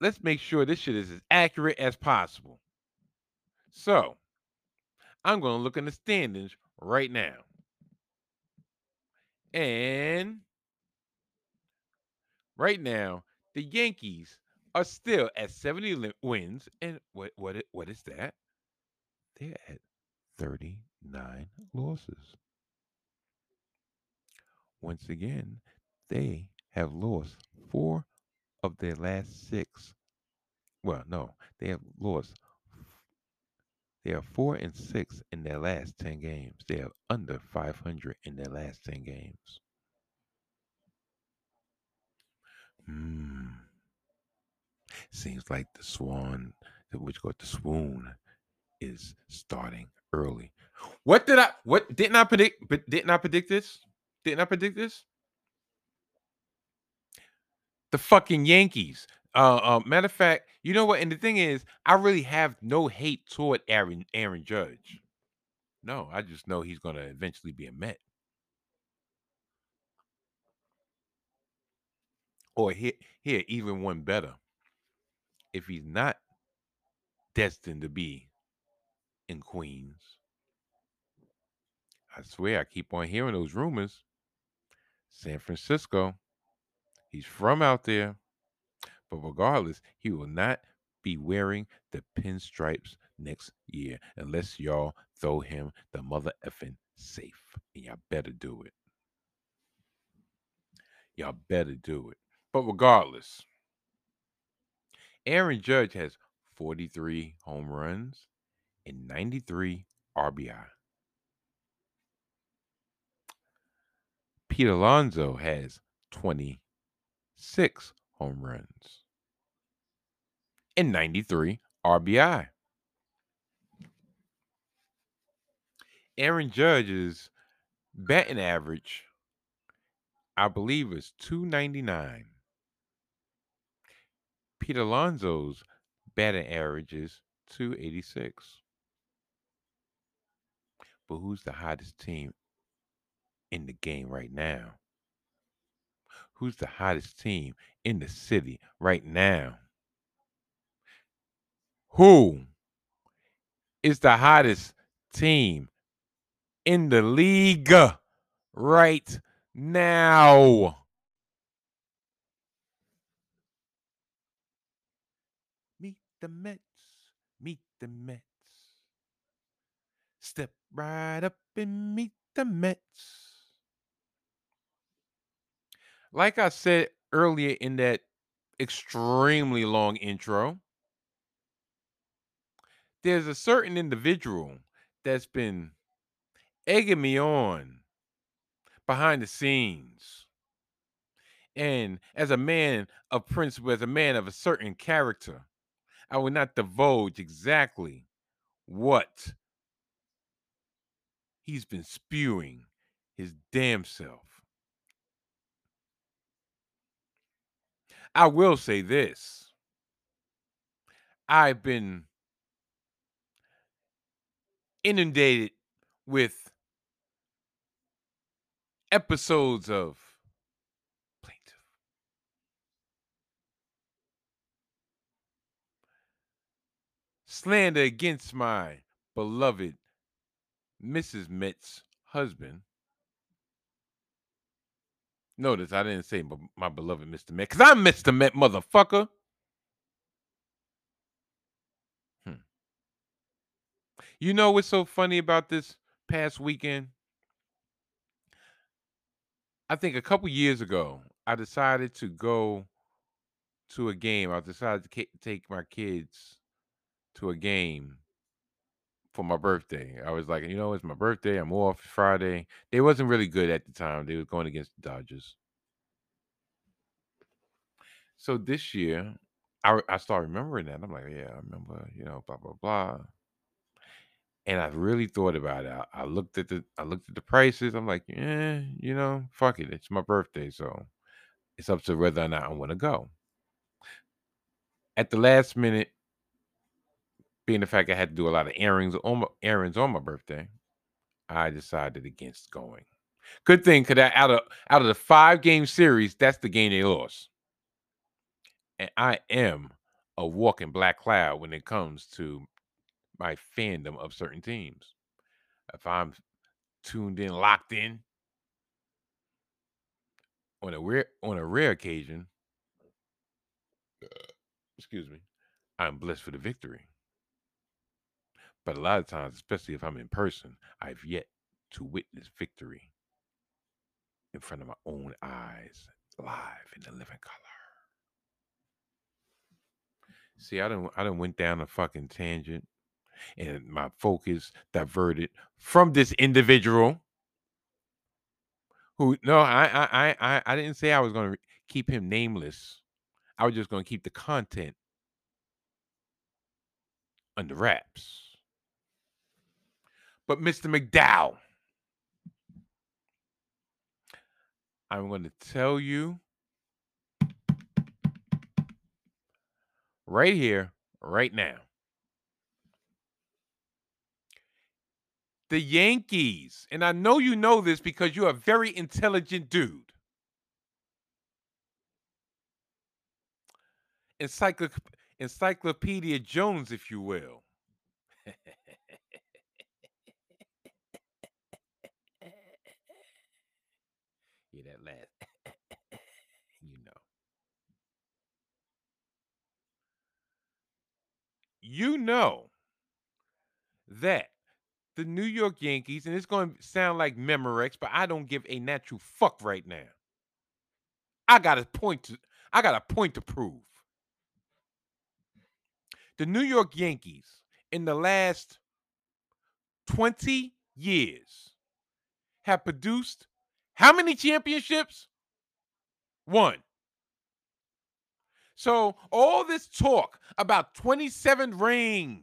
let's make sure this shit is as accurate as possible. So, I'm going to look in the standings right now. And right now, the Yankees are still at 70 wins. And what is that? They're at 39 losses. Once again, they have lost 4 of their last 6. Well, no, they have lost. They are 4-6 in their last 10 games. They are under 500 in their last 10 games. Seems like the swan, which got the swoon, is starting early. Didn't I predict this? The fucking Yankees. Matter of fact, you know what? And the thing is, I really have no hate toward Aaron Judge. No, I just know he's going to eventually be a Met. Or here, even one better. If he's not destined to be in Queens, I swear I keep on hearing those rumors. San Francisco, he's from out there. But regardless, he will not be wearing the pinstripes next year unless y'all throw him the mother effing safe. And y'all better do it. Y'all better do it. But regardless, Aaron Judge has 43 home runs and 93 RBI. Pete Alonso has 26 home runs and 93 RBI. Aaron Judge's batting average, I believe, is 299. Pete Alonso's batting average is 286. But who's the hottest team in the game right now? Who's the hottest team in the city right now? Who is the hottest team in the league right now? Meet the Mets. Meet the Mets. Step right up and meet the Mets. Like I said earlier in that extremely long intro, there's a certain individual that's been egging me on behind the scenes. And as a man of principle, as a man of a certain character, I will not divulge exactly what he's been spewing his damn self. I will say this. I've been inundated with episodes of Plaintiff. Slander against my beloved Mrs. Met's husband. Notice I didn't say my beloved Mr. Met, because I'm Mr. Met, motherfucker. You know what's so funny about this past weekend? I think a couple years ago, I decided to go to a game. I decided to take my kids to a game for my birthday. I was like, you know, it's my birthday. I'm off Friday. They wasn't really good at the time. They were going against the Dodgers. So this year, I started remembering that. I'm like, yeah, I remember, you know, blah, blah, blah. And I really thought about it. I looked at the prices. I'm like, yeah, you know, fuck it. It's my birthday, so it's up to whether or not I want to go. At the last minute, being the fact I had to do a lot of errands on my birthday, I decided against going. Good thing, because out of the 5-game series, that's the game they lost. And I am a walking black cloud when it comes to my fandom of certain teams. If I'm tuned in, locked in, on a rare occasion, excuse me, I'm blessed for the victory. But a lot of times, especially if I'm in person, I've yet to witness victory in front of my own eyes, live in the living color. See, I done went down a fucking tangent. And my focus diverted from this individual who, no, I didn't say I was going to keep him nameless. I was just going to keep the content under wraps. But Mr. McDowell, I'm going to tell you right here, right now. The Yankees, and I know you know this because you're a very intelligent dude. Encyclopedia Jones, if you will. Hear that laugh. You know. You know that the New York Yankees, and it's going to sound like Memorex, but I don't give a natural fuck right now. I got a point to prove. The New York Yankees, in the last 20 years, have produced how many championships? One. So all this talk about 27 rings,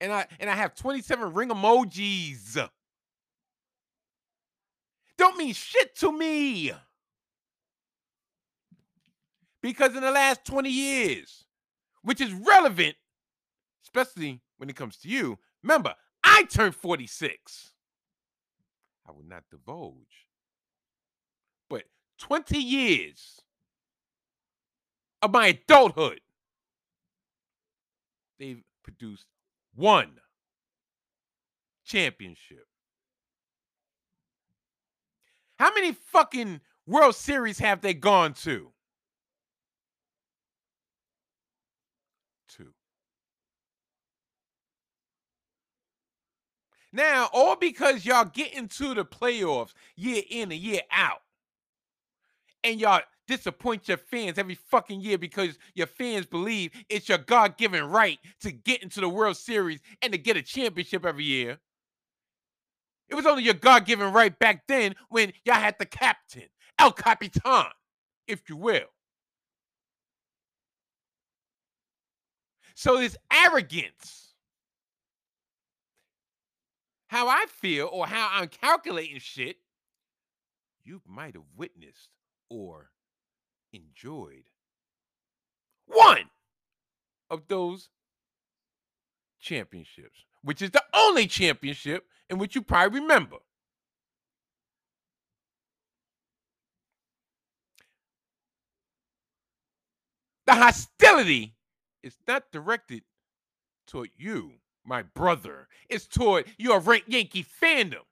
and I have 27 ring emojis, don't mean shit to me. Because in the last 20 years, which is relevant, especially when it comes to you, remember, I turned 46. I will not divulge 20 years of my adulthood, they've produced one championship. How many fucking World Series have they gone to? Two. Now, all because y'all get into the playoffs year in and year out, and y'all disappoint your fans every fucking year because your fans believe it's your God-given right to get into the World Series and to get a championship every year. It was only your God-given right back then when y'all had the captain, El Capitan, if you will. So this arrogance, how I feel or how I'm calculating shit, you might have witnessed or enjoyed one of those championships, which is the only championship in which you probably remember. The hostility is not directed toward you, my brother. It's toward your rank Yankee fandom.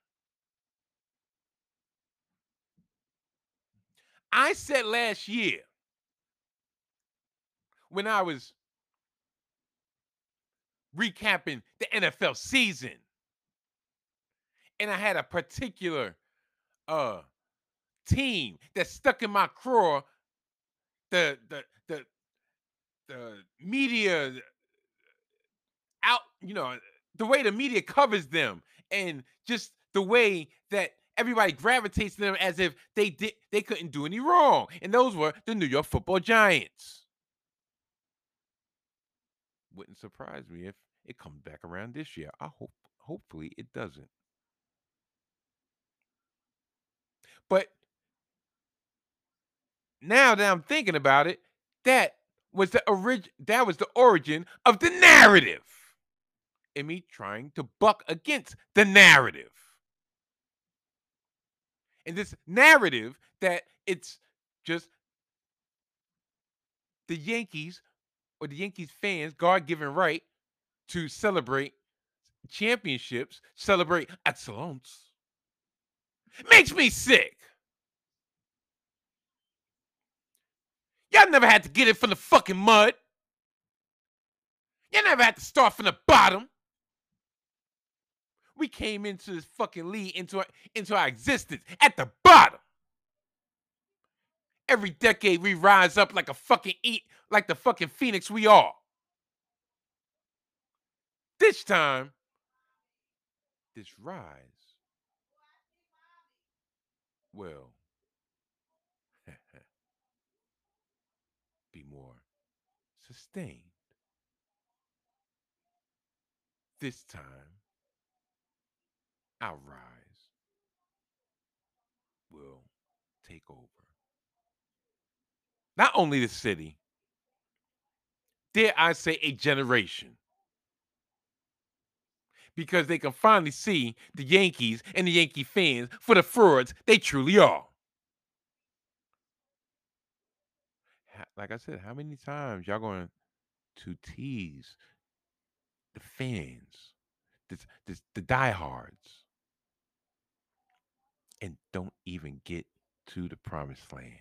I said last year, when I was recapping the NFL season, and I had a particular team that stuck in my craw, the media out, you know, the way the media covers them, and just the way that everybody gravitates to them as if they couldn't do any wrong. And those were the New York football Giants. Wouldn't surprise me if it comes back around this year. I hope, hopefully it doesn't. But now that I'm thinking about it, that was the origin of the narrative, and me trying to buck against the narrative. And this narrative that it's just the Yankees or the Yankees fans' God-given right to celebrate championships, celebrate excellence, makes me sick. Y'all never had to get it from the fucking mud. Y'all never had to start from the bottom. We came into this fucking league, into our existence at the bottom. Every decade we rise up like a fucking like the fucking phoenix we are. This time, this rise, well, be more sustained. This time, our rise will take over not only the city, dare I say a generation. Because they can finally see the Yankees and the Yankee fans for the frauds they truly are. Like I said, how many times y'all going to tease the fans, the diehards, and don't even get to the promised land?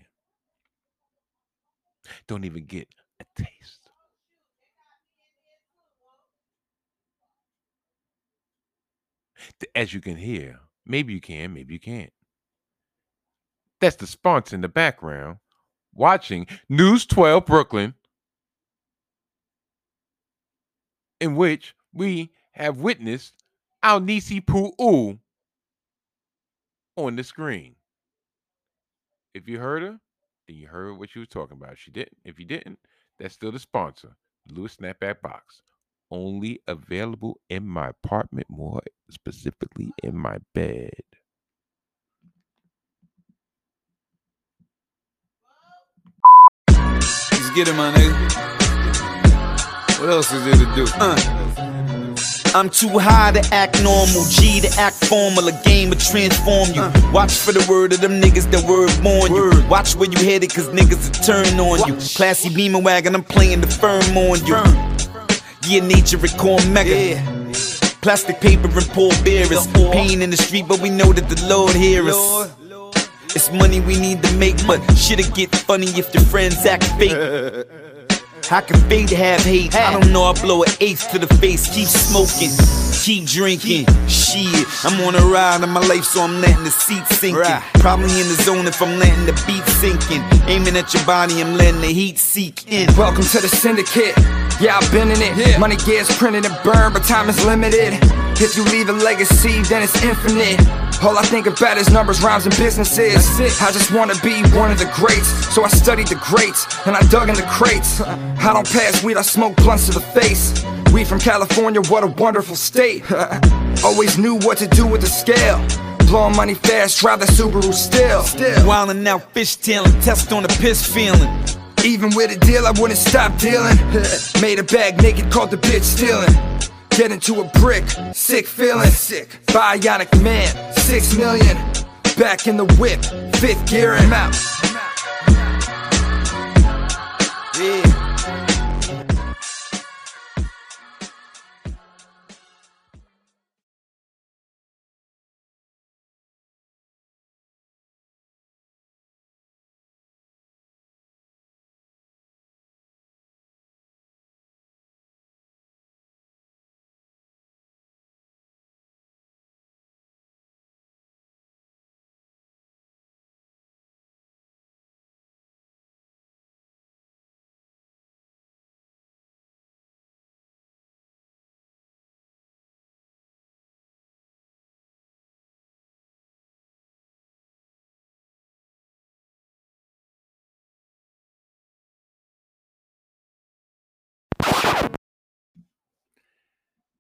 Don't even get a taste. As you can hear, maybe you can, maybe you can't. That's the sponsor in the background watching News 12 Brooklyn, in which we have witnessed our Niecy Poo on the screen. If you heard her, then you heard what she was talking about. She didn't. If you didn't, that's still the sponsor, Lewis Snapback Box. Only available in my apartment, more specifically in my bed. Let's get it, my nigga. What else is there to do? I'm too high to act normal, G to act formal, a game will transform you. Watch for the word of them niggas that word born you. Watch where you headed, cause niggas will turn on you. Classy beaming wagon, I'm playing the firm on you. Yeah, nature record mega. Yeah. Plastic paper and poor bearers. Pain in the street, but we know that the Lord hear us. It's money we need to make, but shit'll get funny if your friends act fake. I can fade to have hate, I don't know, I blow an ace to the face. Keep smoking, keep drinking, shit, I'm on a ride in my life, so I'm letting the seat sinking. Probably in the zone if I'm letting the beat sinking. Aiming at your body, I'm letting the heat seek in. Welcome to the syndicate, yeah, I've been in it. Money gets printed and burned, but time is limited. If you leave a legacy, then it's infinite. All I think about is numbers, rhymes, and businesses. I just wanna be one of the greats, so I studied the greats, and I dug in the crates. I don't pass weed, I smoke blunts to the face. We from California, what a wonderful state. Always knew what to do with the scale. Blowing money fast, drive that Subaru still. Wildin' out, fishtailing, test on the piss feeling. Even with a deal, I wouldn't stop dealing. Made a bag naked, caught the bitch stealing. Get into a brick, sick feeling, sick. Bionic man, 6 million. Back in the whip, fifth gear, I'm out.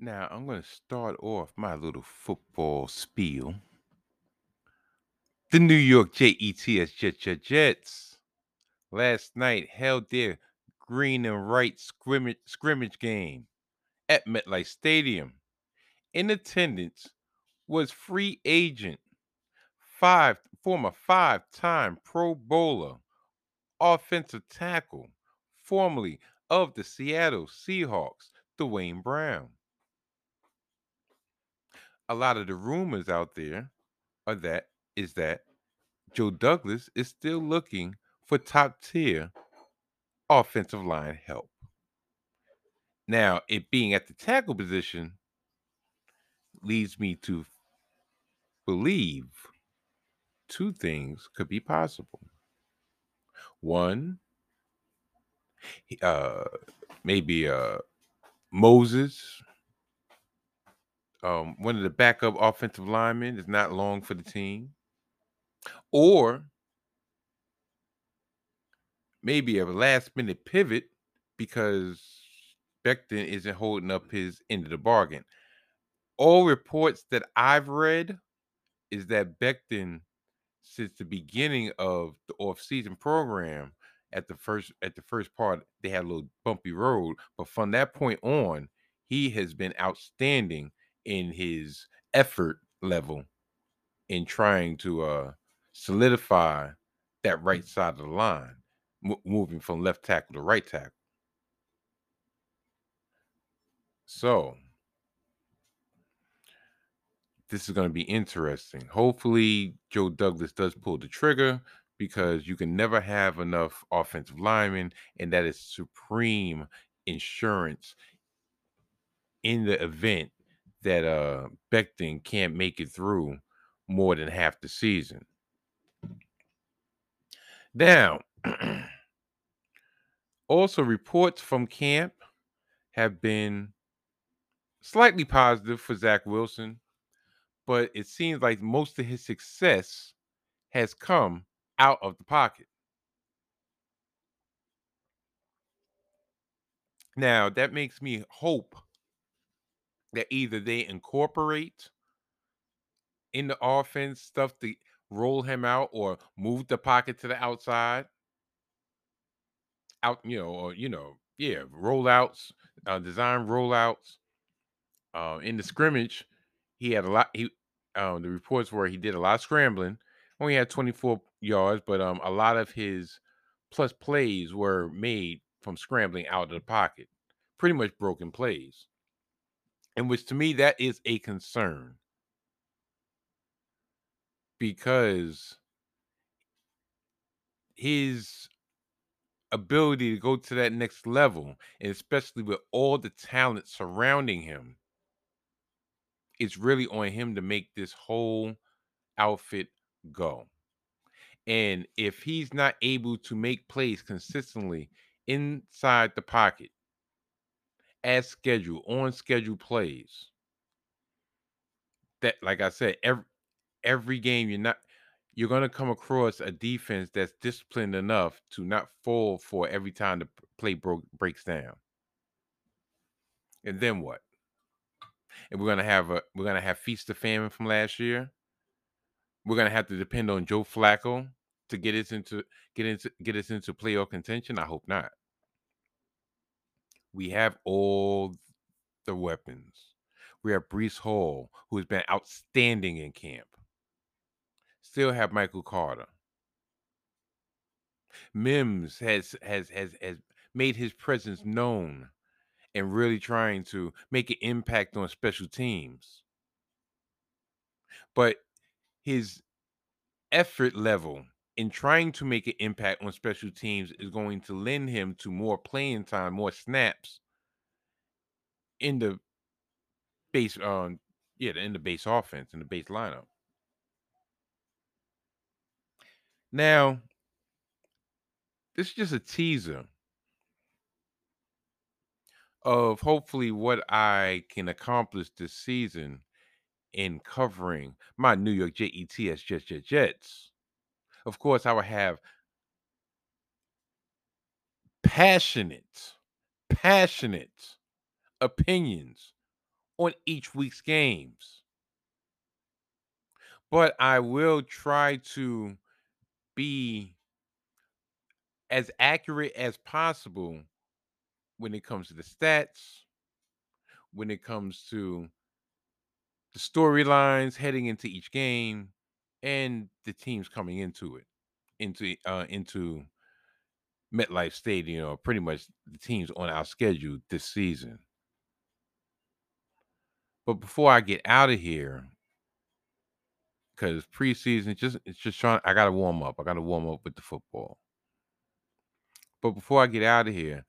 Now, I'm going to start off my little football spiel. The New York Jets last night held their green and white scrimmage game at MetLife Stadium. In attendance was free agent, former five-time Pro Bowler, offensive tackle, formerly of the Seattle Seahawks, Dwayne Brown. A lot of the rumors out there are that Joe Douglas is still looking for top-tier offensive line help. Now, it being at the tackle position leads me to believe two things could be possible. One, maybe Moses, one of the backup offensive linemen, is not long for the team. Or maybe a last-minute pivot because Becton isn't holding up his end of the bargain. All reports that I've read is that Becton, since the beginning of the off-season program, at the first part, they had a little bumpy road. But from that point on, he has been outstanding in his effort level in trying to solidify that right side of the line, moving from left tackle to right tackle. So this is going to be interesting. Hopefully Joe Douglas does pull the trigger, because you can never have enough offensive linemen, and that is supreme insurance in the event that Becton can't make it through more than half the season. Now, also reports from camp have been slightly positive for Zach Wilson, but it seems like most of his success has come out of the pocket. Now, that makes me hope that either they incorporate in the offense stuff to roll him out, or move the pocket to the outside, yeah, rollouts, design rollouts. In the scrimmage, he had a lot. The reports were he did a lot of scrambling. Only had 24 yards, but a lot of his plus plays were made from scrambling out of the pocket. Pretty much broken plays. And which to me, that is a concern. Because his ability to go to that next level, and especially with all the talent surrounding him, it's really on him to make this whole outfit go. And if he's not able to make plays consistently inside the pocket, as scheduled, on schedule plays, that, like I said, every game you're going to come across a defense that's disciplined enough to not fall for every time the play breaks down. And then what? And we're going to have feast of famine from last year. We're going to have to depend on Joe Flacco to get us into playoff contention. I hope not. We have all the weapons. We have Breece Hall, who has been outstanding in camp. Still have Michael Carter. Mims has made his presence known and really trying to make an impact on special teams. But his effort level in trying to make an impact on special teams is going to lend him to more playing time, more snaps in the base in the base offense, in the base lineup. Now, this is just a teaser of hopefully what I can accomplish this season in covering my New York Jets. Of course, I will have passionate opinions on each week's games. But I will try to be as accurate as possible when it comes to the stats, when it comes to the storylines heading into each game, and the teams coming into it, into MetLife Stadium, or pretty much the teams on our schedule this season. But before I get out of here, because preseason, it's just trying. I gotta warm up. I gotta warm up with the football. But before I get out of here,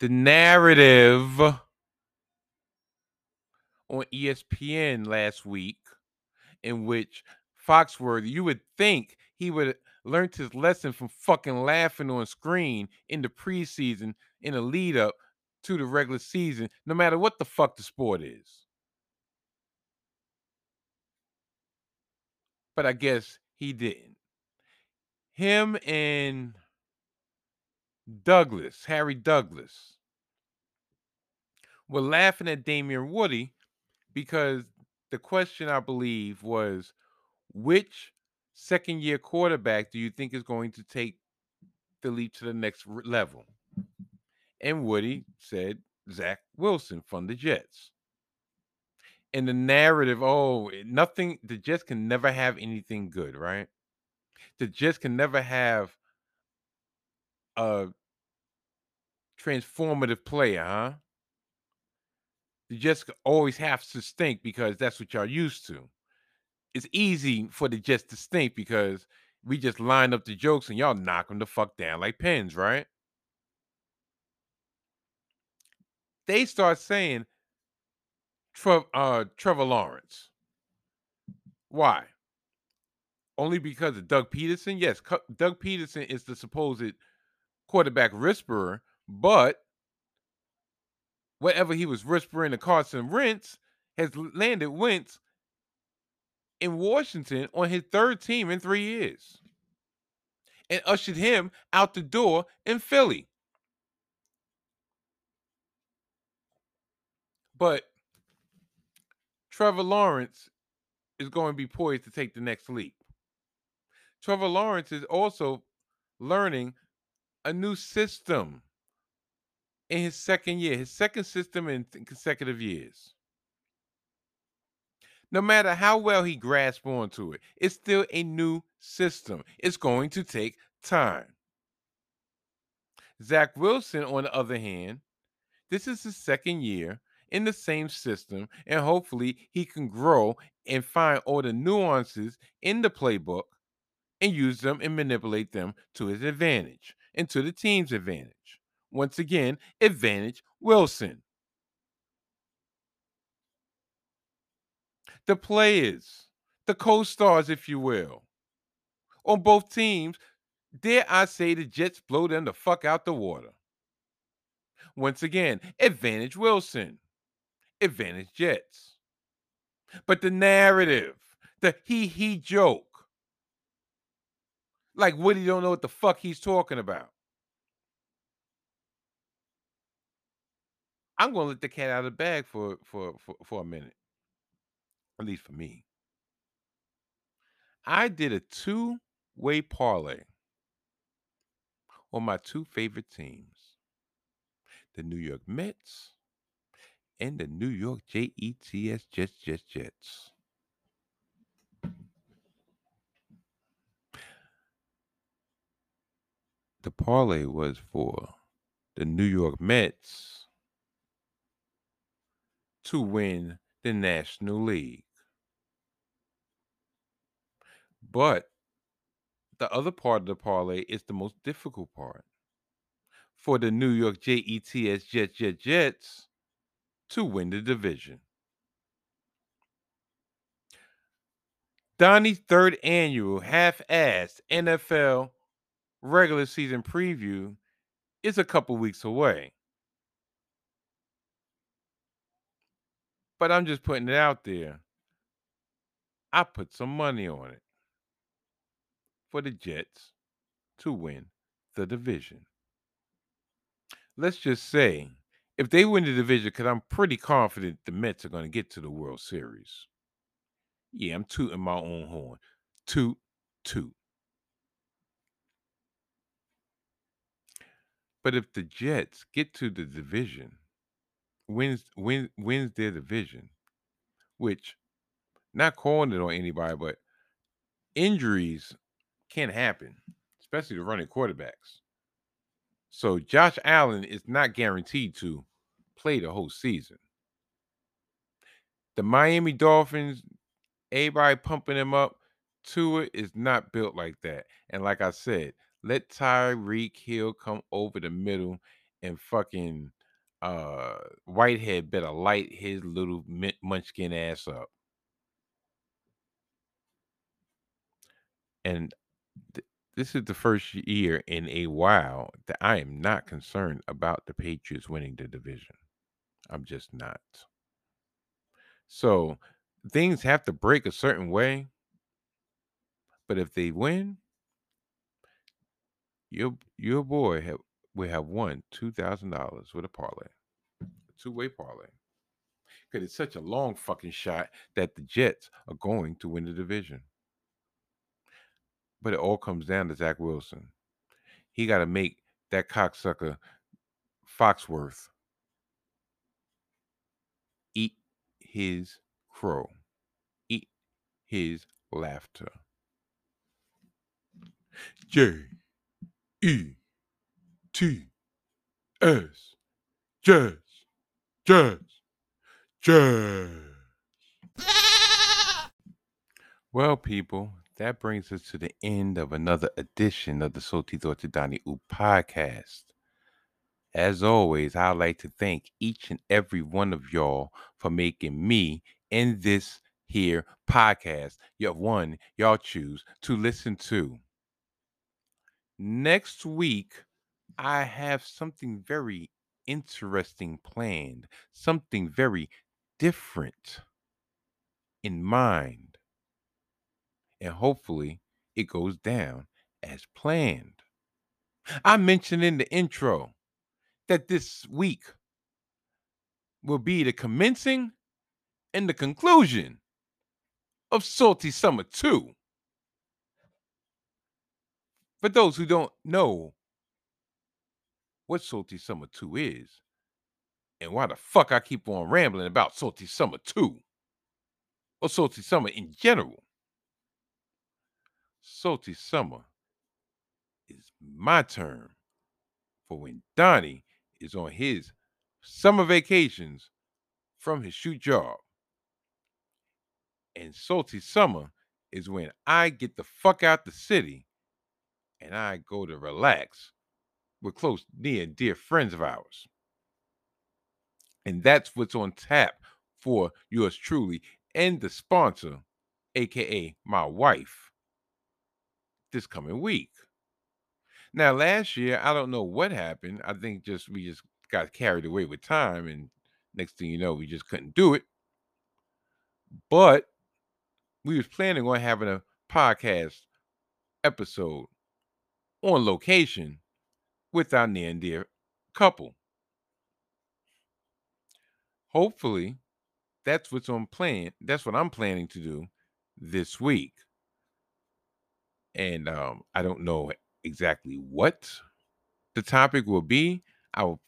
the narrative on ESPN last week, in which Foxworthy, you would think he would have learned his lesson from fucking laughing on screen in the preseason, in the lead up to the regular season, no matter what the fuck the sport is. But I guess he didn't. Him and Harry Douglas, were laughing at Damian Woody because the question, I believe, was which second-year quarterback do you think is going to take the leap to the next level? And Woody said Zach Wilson from the Jets. And the narrative, the Jets can never have anything good, right? The Jets can never have a transformative player, huh? You just always have to stink because that's what y'all used to. It's easy for the Jets to stink because we just line up the jokes and y'all knock them the fuck down like pins, right? They start saying Trevor Lawrence. Why? Only because of Doug Peterson? Yes, Doug Peterson is the supposed quarterback whisperer, but whatever he was whispering to Carson Wentz has landed Wentz in Washington on his third team in 3 years and ushered him out the door in Philly. But Trevor Lawrence is going to be poised to take the next leap. Trevor Lawrence is also learning a new system in his second year, his second system in consecutive years. No matter how well he grasped onto it, it's still a new system. It's going to take time. Zach Wilson, on the other hand, this is his second year in the same system, and hopefully he can grow and find all the nuances in the playbook and use them and manipulate them to his advantage and to the team's advantage. Once again, advantage Wilson. The players, the co-stars, if you will, on both teams, dare I say the Jets blow them the fuck out the water. Once again, advantage Wilson, advantage Jets. But the narrative, the he joke, like Woody don't know what the fuck he's talking about. I'm going to let the cat out of the bag for a minute. At least for me. I did a two-way parlay on my two favorite teams, the New York Mets and the New York Jets, Jets. The parlay was for the New York Mets to win the National League. But the other part of the parlay is the most difficult part, for the New York Jets to win the division. Donnie's third annual half-assed NFL regular season preview is a couple weeks away. But I'm just putting it out there. I put some money on it for the Jets to win the division. Let's just say, if they win the division, because I'm pretty confident the Mets are going to get to the World Series. Yeah, I'm tooting my own horn. Toot. But if the Jets get to the division, wins their division, which, not calling it on anybody, but injuries can happen, especially to running quarterbacks. So Josh Allen is not guaranteed to play the whole season. The Miami Dolphins, everybody pumping them up, Tua is not built like that. And like I said, let Tyreek Hill come over the middle and fucking Whitehead better light his little munchkin ass up. And this is the first year in a while that I am not concerned about the Patriots winning the division. I'm just not. So things have to break a certain way. But if they win, your boy will have won $2,000 with a parlay, a two-way parlay. Because it's such a long fucking shot that the Jets are going to win the division. But it all comes down to Zach Wilson. He got to make that cocksucker Foxworth eat his crow, eat his laughter. Jets, Jets. Well, people, that brings us to the end of another edition of the Salty Thoughts of Donnie U podcast. As always, I'd like to thank each and every one of y'all for making me and this here podcast your one y'all choose to listen to. Next week, I have something very interesting planned, something very different in mind. And hopefully it goes down as planned. I mentioned in the intro that this week will be the commencing and the conclusion of Salty Summer 2. For those who don't know what Salty Summer 2 is and why the fuck I keep on rambling about Salty Summer 2 or Salty Summer in general. Salty Summer is my term for when Donnie is on his summer vacations from his shoe job. And Salty Summer is when I get the fuck out the city and I go to relax with close, near, and dear friends of ours. And that's what's on tap for yours truly and the sponsor, a.k.a. my wife, this coming week. Now, last year, I don't know what happened. I think we just got carried away with time, and next thing you know, we just couldn't do it. But we was planning on having a podcast episode on location with our near and dear couple. Hopefully, that's what's on plan. That's what I'm planning to do this week. And I don't know exactly what the topic will be. I will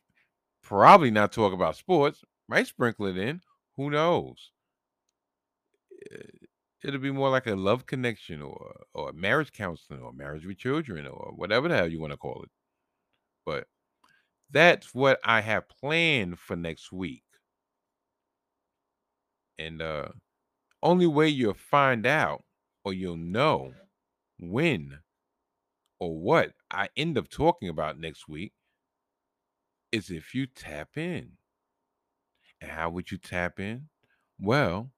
probably not talk about sports. Might sprinkle it in. Who knows? It'll be more like a love connection or marriage counseling or marriage with children or whatever the hell you want to call it. But that's what I have planned for next week. And only way you'll find out or you'll know when or what I end up talking about next week is if you tap in. And how would you tap in? Well,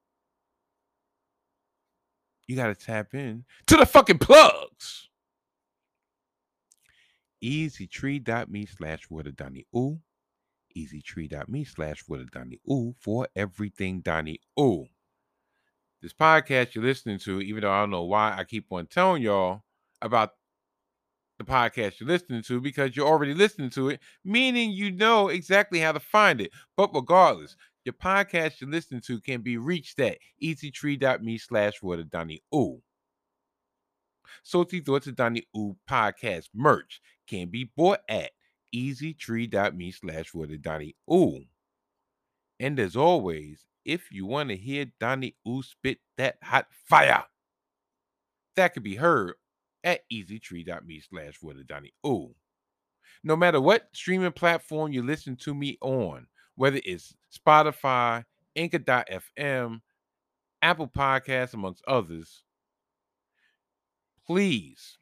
you got to tap in to the fucking plugs. EasyTree.me/where the Donnie U. EasyTree.me/where the Donnie U for everything Donnie U. This podcast you're listening to, even though I don't know why I keep on telling y'all about the podcast you're listening to, because you're already listening to it, meaning you know exactly how to find it. But regardless, your podcast you're listening to can be reached at easytree.me/where the Donnie U. Salty Thoughts of Donnie U podcast merch can be bought at easytree.me/where the Donnie U. And as always, if you want to hear Donnie U spit that hot fire, that could be heard at easytree.me/where the Donnie U. No matter what streaming platform you listen to me on, whether it's Spotify, Anchor.fm, Apple Podcasts, amongst others, please,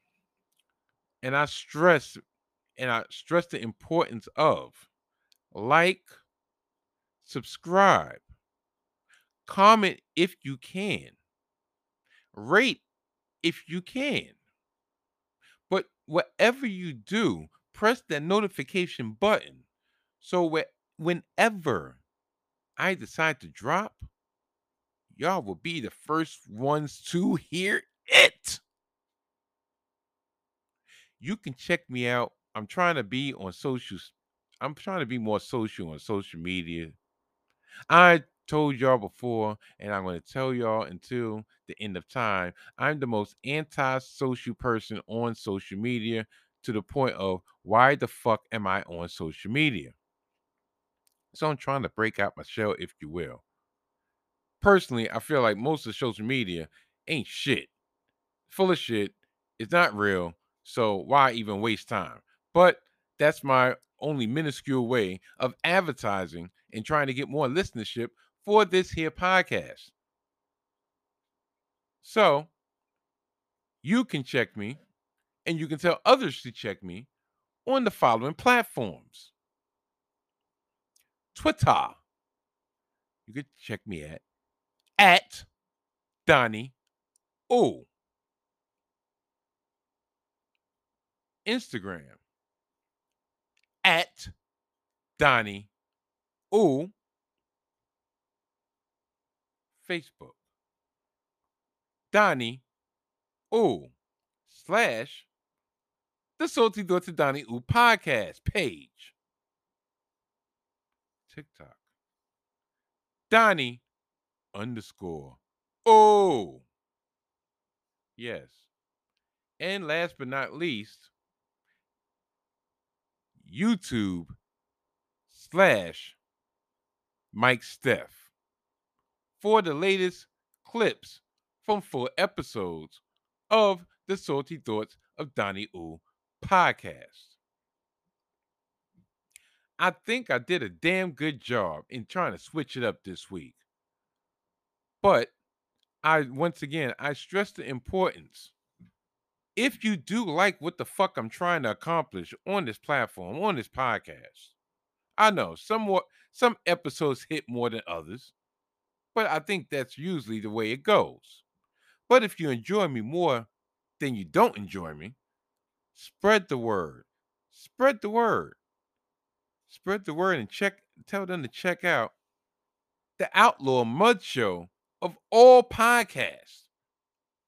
and I stress the importance of like, subscribe, comment if you can, rate if you can. But whatever you do, press that notification button so whenever I decide to drop, y'all will be the first ones to hear it. You can check me out. I'm trying to be more social on social media. I told y'all before, and I'm going to tell y'all until the end of time, I'm the most anti-social person on social media, to the point of why the fuck am I on social media? So I'm trying to break out my shell, if you will. Personally, I feel like most of social media ain't shit. Full of shit. It's not real. So why even waste time? But that's my only minuscule way of advertising and trying to get more listenership for this here podcast. So you can check me, and you can tell others to check me on the following platforms. Twitter. You can check me at Donnie U. Instagram. At Donnie U. Facebook. Donnie U / the Salty Thoughts of Donnie U podcast page. TikTok. Donnie _U. Yes. And last but not least, YouTube/Mike Steph for the latest clips from full episodes of the Salty Thoughts of Donnie U podcast. I think I did a damn good job in trying to switch it up this week. But I stress the importance. If you do like what the fuck I'm trying to accomplish on this platform, on this podcast, I know some episodes hit more than others, but I think that's usually the way it goes. But if you enjoy me more than you don't enjoy me, spread the word. Spread the word. Spread the word and tell them to check out the Outlaw Mud Show of all podcasts.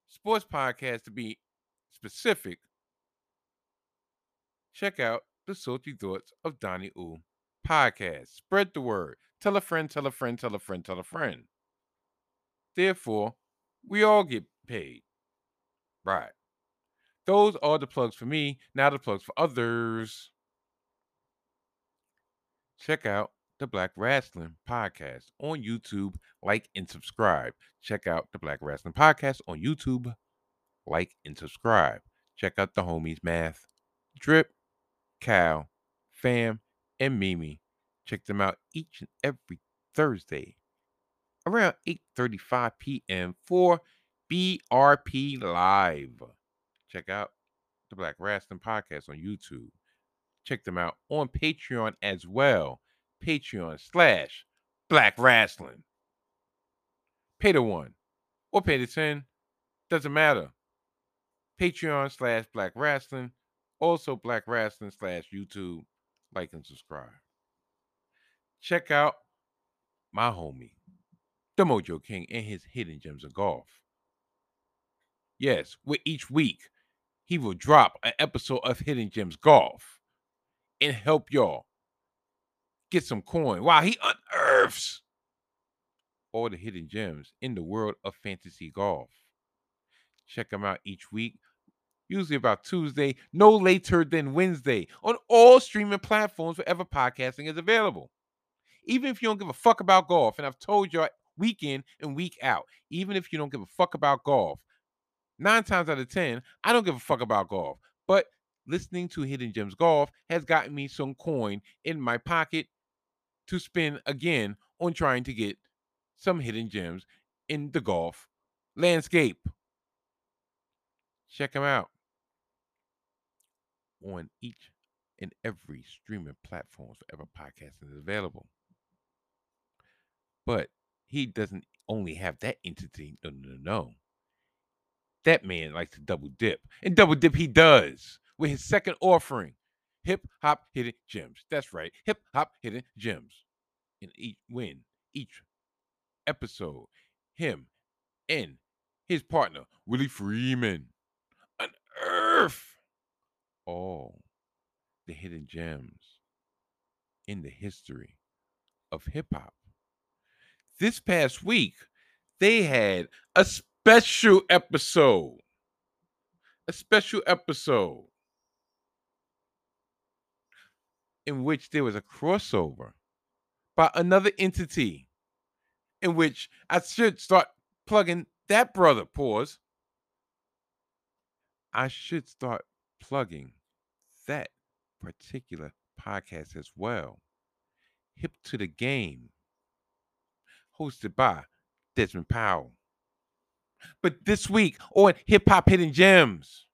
Sports podcasts to be specific. Check out the Salty Thoughts of Donnie U podcast. Spread the word. Tell a friend, tell a friend, tell a friend, tell a friend. Therefore, we all get paid. Right. Those are the plugs for me. Now the plugs for others. Check out the Black Wrestling Podcast on YouTube. Like and subscribe. Check out the Black Wrestling Podcast on YouTube. Like and subscribe. Check out the homies Math, Drip, Cal, Fam, and Mimi. Check them out each and every Thursday around 8:35 p.m. for BRP Live. Check out the Black Wrestling Podcast on YouTube. Check them out on Patreon as well. Patreon/Black Wrestling. Pay the $1 or pay the $10. Doesn't matter. Patreon/Black Wrestling. Also Black Wrestling/YouTube. Like and subscribe. Check out my homie, the Mojo King, and his Hidden Gems of Golf. Yes, with each week, he will drop an episode of Hidden Gems Golf and help y'all get some coin while he unearths all the hidden gems in the world of fantasy golf. Check them out each week, usually about Tuesday, no later than Wednesday, on all streaming platforms wherever podcasting is available. Even if you don't give a fuck about golf, and I've told y'all week in and week out, even if you don't give a fuck about golf, 9 times out of 10, I don't give a fuck about golf, but listening to Hidden Gems Golf has gotten me some coin in my pocket to spend again on trying to get some hidden gems in the golf landscape. Check them out on each and every streaming platform forever podcasting is available. But he doesn't only have that entity. No. That man likes to double dip. And double dip he does with his second offering, Hip Hop Hidden Gems. That's right, Hip Hop Hidden Gems. In each episode, him and his partner, Willie Freeman, unearth all the hidden gems in the history of hip hop. This past week, they had a special episode. In which there was a crossover by another entity, in which I should start plugging that brother. Pause. I should start plugging that particular podcast as well. Hip to the Game, hosted by Desmond Powell. But this week on Hip Hop Hidden Gems,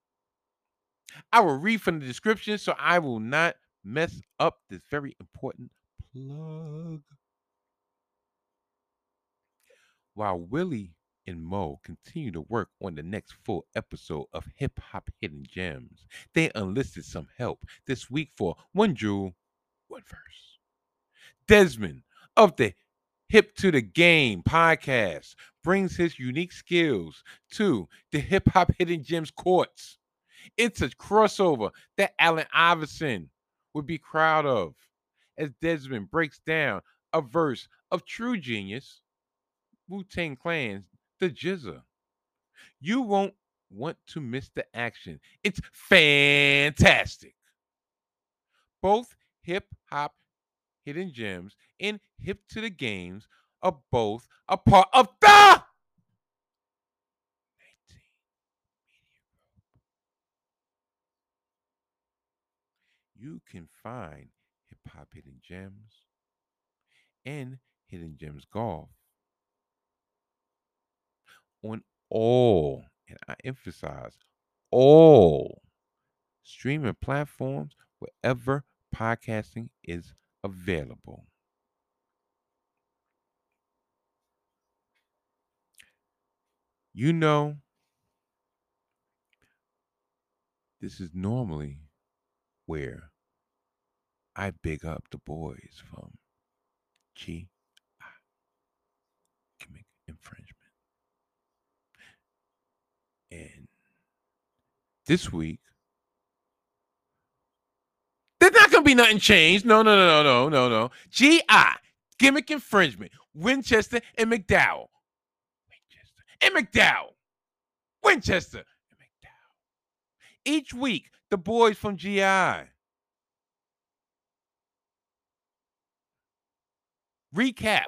I will read from the description, so I will not mess up this very important plug. While Willie and Mo continue to work on the next full episode of Hip Hop Hidden Gems, they enlisted some help this week for one jewel, one verse. Desmond of the Hip to the Game podcast brings his unique skills to the Hip Hop Hidden Gems courts. It's a crossover that Allen Iverson would be proud of, as Desmond breaks down a verse of True Genius, Wu-Tang Clan's The Jizza. You won't want to miss the action. It's fantastic. both Hip Hop Hidden Gems and Hip to the Games are both a part of the You can find Hip Hop Hidden Gems and Hidden Gems Golf on all, and I emphasize all, streaming platforms wherever podcasting is available. You know, this is normally where I big up the boys from G.I. Gimmick Infringement. And this week, there's not going to be nothing changed. No. G.I. Gimmick Infringement. Winchester and McDowell. Each week, the boys from G.I. recap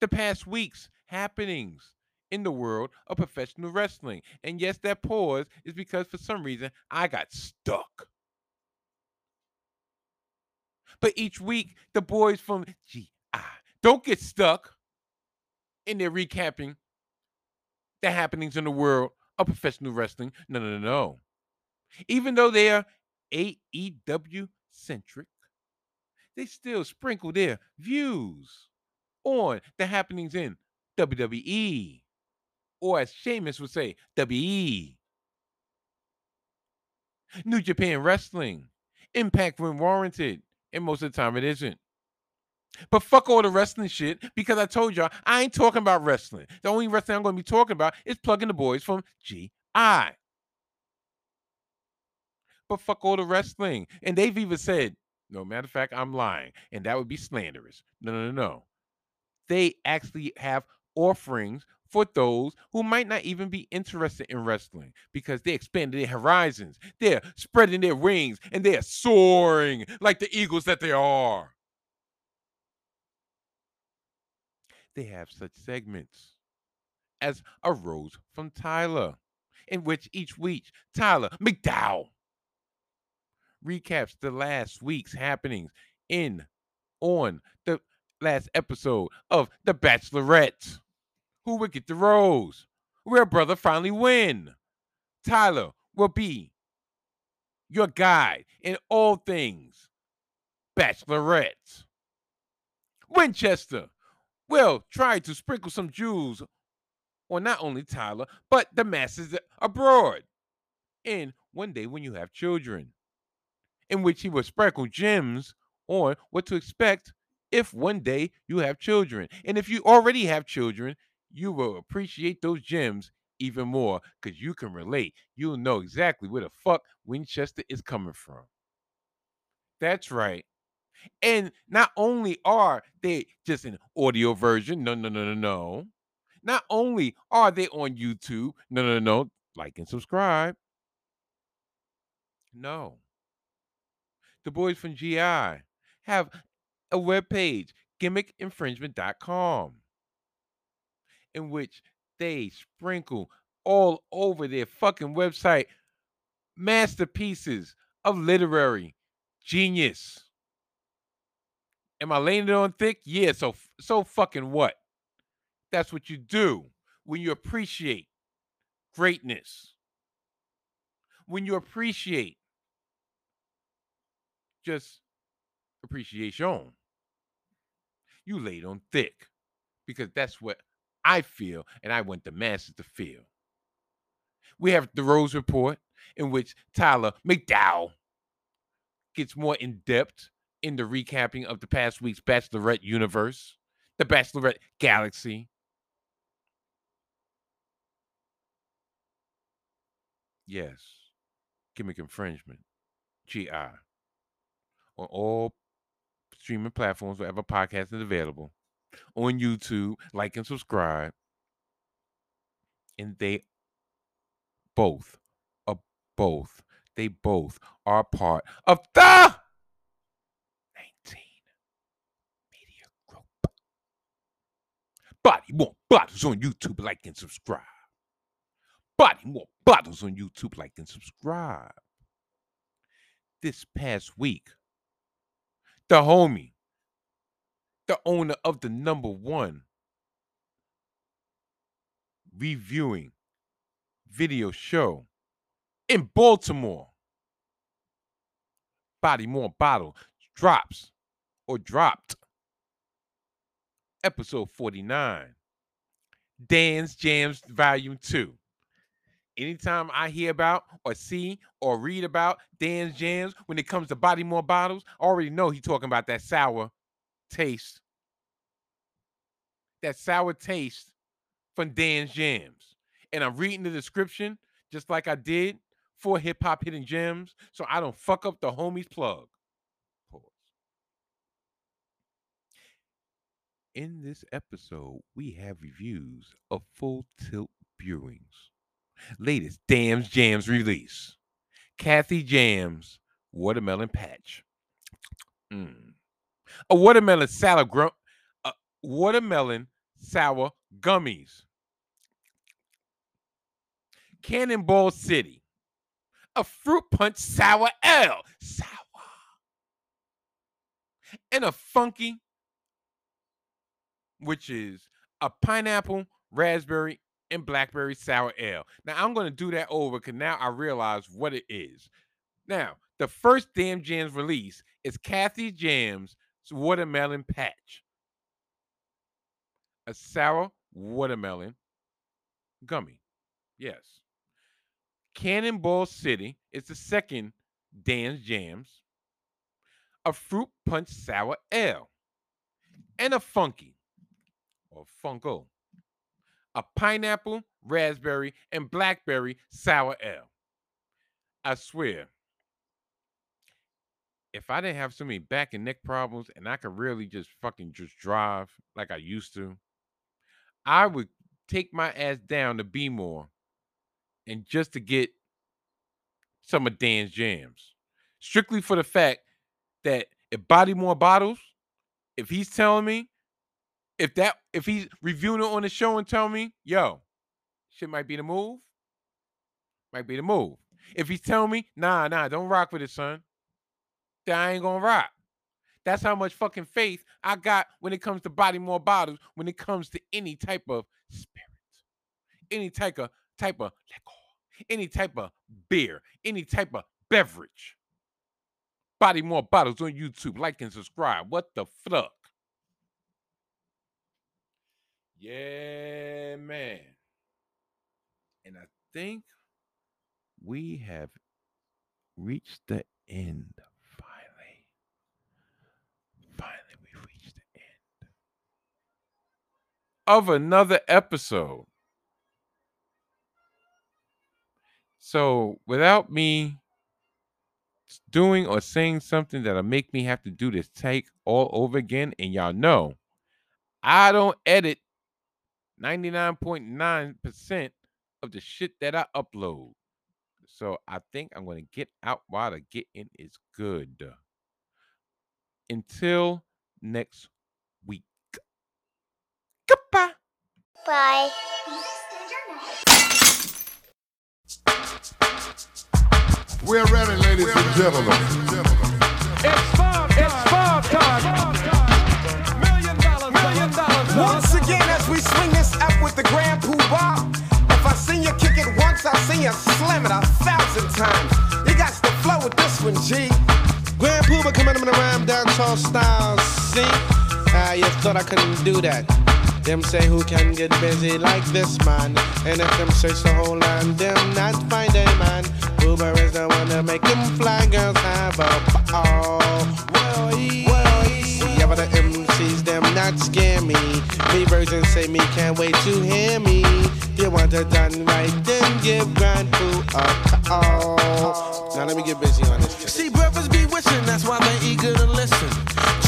the past week's happenings in the world of professional wrestling. And yes, that pause is because for some reason I got stuck. But each week, the boys from GI don't get stuck in their recapping the happenings in the world of professional wrestling. No. Even though they are AEW centric, they still sprinkle their views on the happenings in WWE. Or as Sheamus would say, WWE. New Japan Wrestling. Impact when warranted. And most of the time it isn't. But fuck all the wrestling shit, because I told y'all, I ain't talking about wrestling. The only wrestling I'm going to be talking about is plugging the boys from G.I. But fuck all the wrestling. And they've even said, no, matter of fact, I'm lying. And that would be slanderous. No. They actually have offerings for those who might not even be interested in wrestling, because they expanded their horizons. They're spreading their wings and they're soaring like the eagles that they are. They have such segments as A Rose from Tyler, in which each week Tyler McDowell recaps the last week's happenings on the last episode of The Bachelorette. Who would get the rose? Will brother finally win? Tyler will be your guide in all things Bachelorette. Winchester will try to sprinkle some jewels on not only Tyler, but the masses abroad. And One Day When You Have Children, in which he will sprinkle gems on what to expect if one day you have children. And if you already have children, you will appreciate those gems even more because you can relate. You'll know exactly where the fuck Winchester is coming from. That's right. And not only are they just an audio version, no. Not only are they on YouTube, no, like and subscribe. No. The boys from GI have a webpage, gimmickinfringement.com. in which they sprinkle all over their fucking website masterpieces of literary genius. Am I laying it on thick? Yeah, so fucking what? That's what you do when you appreciate greatness. When you appreciate just appreciation. You lay it on thick because that's what I feel, and I want the masses to feel. We have the Rose Report, in which Tyler McDowell gets more in-depth in the recapping of the past week's Bachelorette universe, the Bachelorette galaxy. Yes, Gimmick Infringement, GI, on all streaming platforms, wherever podcast is available. On YouTube, like and subscribe. And they both are both They both are part of the 19 Media Group. Body More Bottles on YouTube. Like and subscribe. Body More Bottles on YouTube. Like and subscribe. This past week, the homie, the owner of the number one, reviewing video show in Baltimore, Bodymore Bottles dropped episode 49, Dan's Jams Volume 2. Anytime I hear about or see or read about Dan's Jams when it comes to Bodymore Bottles, I already know he's talking about that sour taste. That sour taste from Dan's Jams. And I'm reading the description just like I did for Hip Hop Hidden Gems, so I don't fuck up the homie's plug. Pause. In this episode, we have reviews of Full Tilt Brewing's latest Dan's Jams release, Kathy Jams Watermelon Patch. A watermelon salad watermelon sour gummies. Cannonball City, a fruit punch sour ale, sour, and a funky, which is a pineapple, raspberry, and blackberry sour ale. Now I'm gonna do that over because now I realize what it is. Now the first Dan's Jams release is Kathy Jams Watermelon Patch, a sour watermelon gummy. Yes. Cannonball City is the second Dan's Jams, a fruit punch sour ale, and a funky, or funko, a pineapple, raspberry, and blackberry sour ale. I swear, if I didn't have so many back and neck problems and I could really just fucking just drive like I used to, I would take my ass down to Bmore and just to get some of Dan's Jams. Strictly for the fact that if Bodymore Bottles, if he's telling me, if he's reviewing it on the show and telling me, yo, shit might be the move. Might be the move. If he's telling me, nah, don't rock with it, son, then I ain't gonna rock. That's how much fucking faith I got when it comes to Bodymore Bottles, when it comes to any type of spirit, any type of liquor, any type of beer, any type of beverage. Bodymore Bottles on YouTube. Like and subscribe. What the fuck? Yeah, man. And I think we have reached the end. Finally, we've reached the end of another episode. So without me doing or saying something that'll make me have to do this take all over again, and y'all know I don't edit 99.9% of the shit that I upload. So I think I'm going to get out while the getting is good. Until next week. Goodbye. Bye. We're ready, ladies and gentlemen. It's five time. $1 million. Once again, as we swing this up with the Grand Puba. If I seen you kick it once, I seen you slam it 1,000 times. You got the flow with this one, G. Grand Puba coming up in the rhyme, dancehall style, see? You thought I couldn't do that. Them say who can get busy like this man, and if them search the whole land, them not find a man. Puba is the one to make them fly girls have a ball. Yeah, but the MCs, them not scare me. Me versions say me can't wait to hear me. You want it done right, then give Grand Puba a call. Now let me get busy on this. See, brothers be wishing, that's why they eager to listen.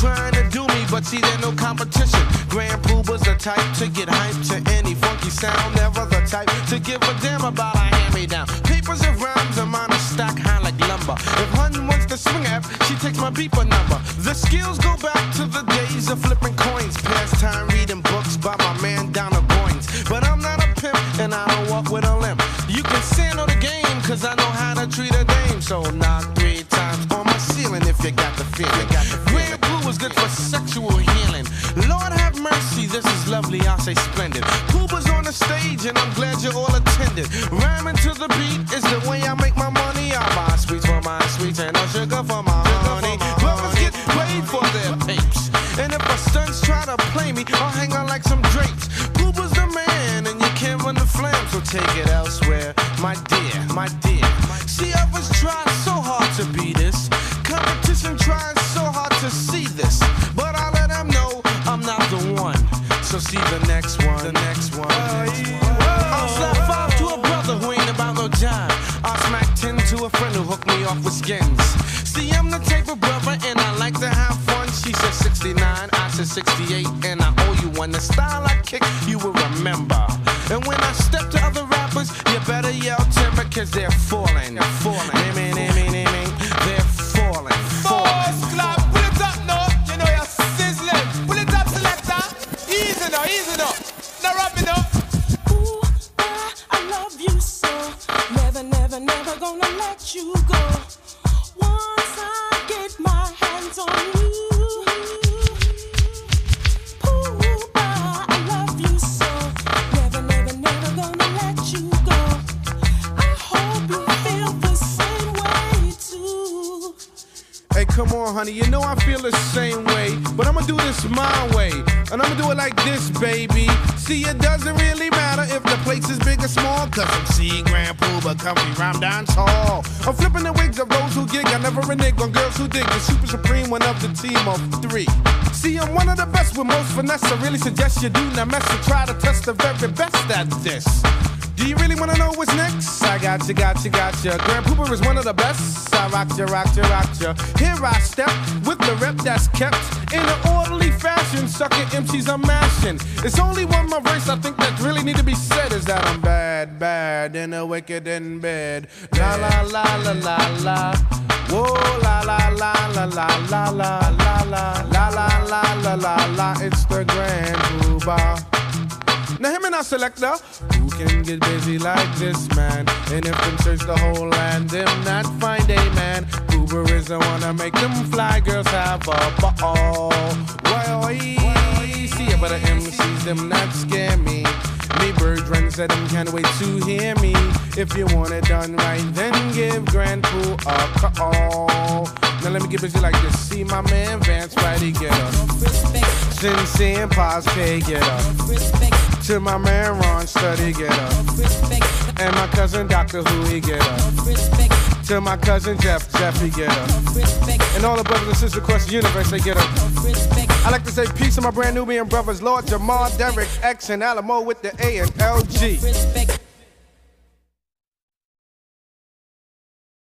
Trying to do me, but see there's no competition. Grand Puba's the type to get hyped to any funky sound. Never the type to give a damn about a hand-me-down. papers of rhymes, I'm on a stack high like lumber. If hun wants to swing app, she takes my beeper number. The skills go back to the days of flipping coins, past time reading books by my man down the Boynes. But I'm not a pimp and I don't walk with a limp. You can sin on the game, cause I know how to treat a dame. So knock 3 times on my ceiling if you got the feeling. Grand Puba was good for sexual healing. Lord have mercy, this is lovely, I say splendid. Puba's on the stage and I'm glad you're all attended. Rhyming to the beat is the way I make my money. I buy sweets for my sweets and no sugar for my honey. Brothers get paid for their tapes, and if my stunts try to play me, I'll hang on like some drapes. Puba's the man and you can't run the flames, so take it elsewhere, my dear, my dear. See, others tried so hard to be this, competition trying so hard to see this, but I let them know I'm not the one. So see the next one, the next one. I'll slap 5 to a brother who ain't about no job. I'll smack 10 to a friend who hooked me off with skins. See, I'm the type of brother and I like to have fun. She said 69, I said 68, and I owe you one. The style I kick, you will remember. And when I step to other rappers, you better yell timber, cause they're falling, falling. They're falling, falling. Clap, pull it up now, you know you're sizzling. Pull it up, selector, easy now, easy now. Now rap it up. Ooh, I love you so. Never, never, never gonna let you go. Once I get my hands on you. Come on, honey, you know I feel the same way, but I'ma do this my way, and I'ma do it like this, baby. See, it doesn't really matter if the place is big or small, cause I'm C, Grand Puba, comfy, rhyme, dance hall. I'm flipping the wigs of those who gig, I never renege on girls who dig. The super supreme, one of the team of 3. See, I'm one of the best with most finesse, I really suggest you do not mess and try to test the very best at this. Do you really wanna know what's next? I gotcha. Grand Puba is one of the best. I rock ya. Here I step with the rep that's kept in an orderly fashion. Sucking MCs, I'm mashing. It's only one my verse I think that really need to be said is that I'm bad, and a wicked in bed. La la la la la la. Whoa la la la la la la la la la la la la la la. It's the Grand Puba. Now him and our selector, who can get busy like this man? And if them search the whole land, them not find a man. Puba is the one to make them fly girls have a ball. Why see about the MCs, them not scare me. Me bird runs at them, can't wait to hear me. If you want it done right, then give Grand Puba a call. Now let me get busy like this. See my man Vance Whitey, get up. Sincere and Paz K, get up. Respect. To my man Ron Study, get up. Respect. And my cousin Dr. Who, he get up. Respect. To my cousin Jeff, he get up. Respect. And all the brothers and sisters across the universe, they get up. Respect. I like to say peace to my brand Nubian brothers, Lord Jamar, Derek, X, and Alamo with the A and LG. Respect.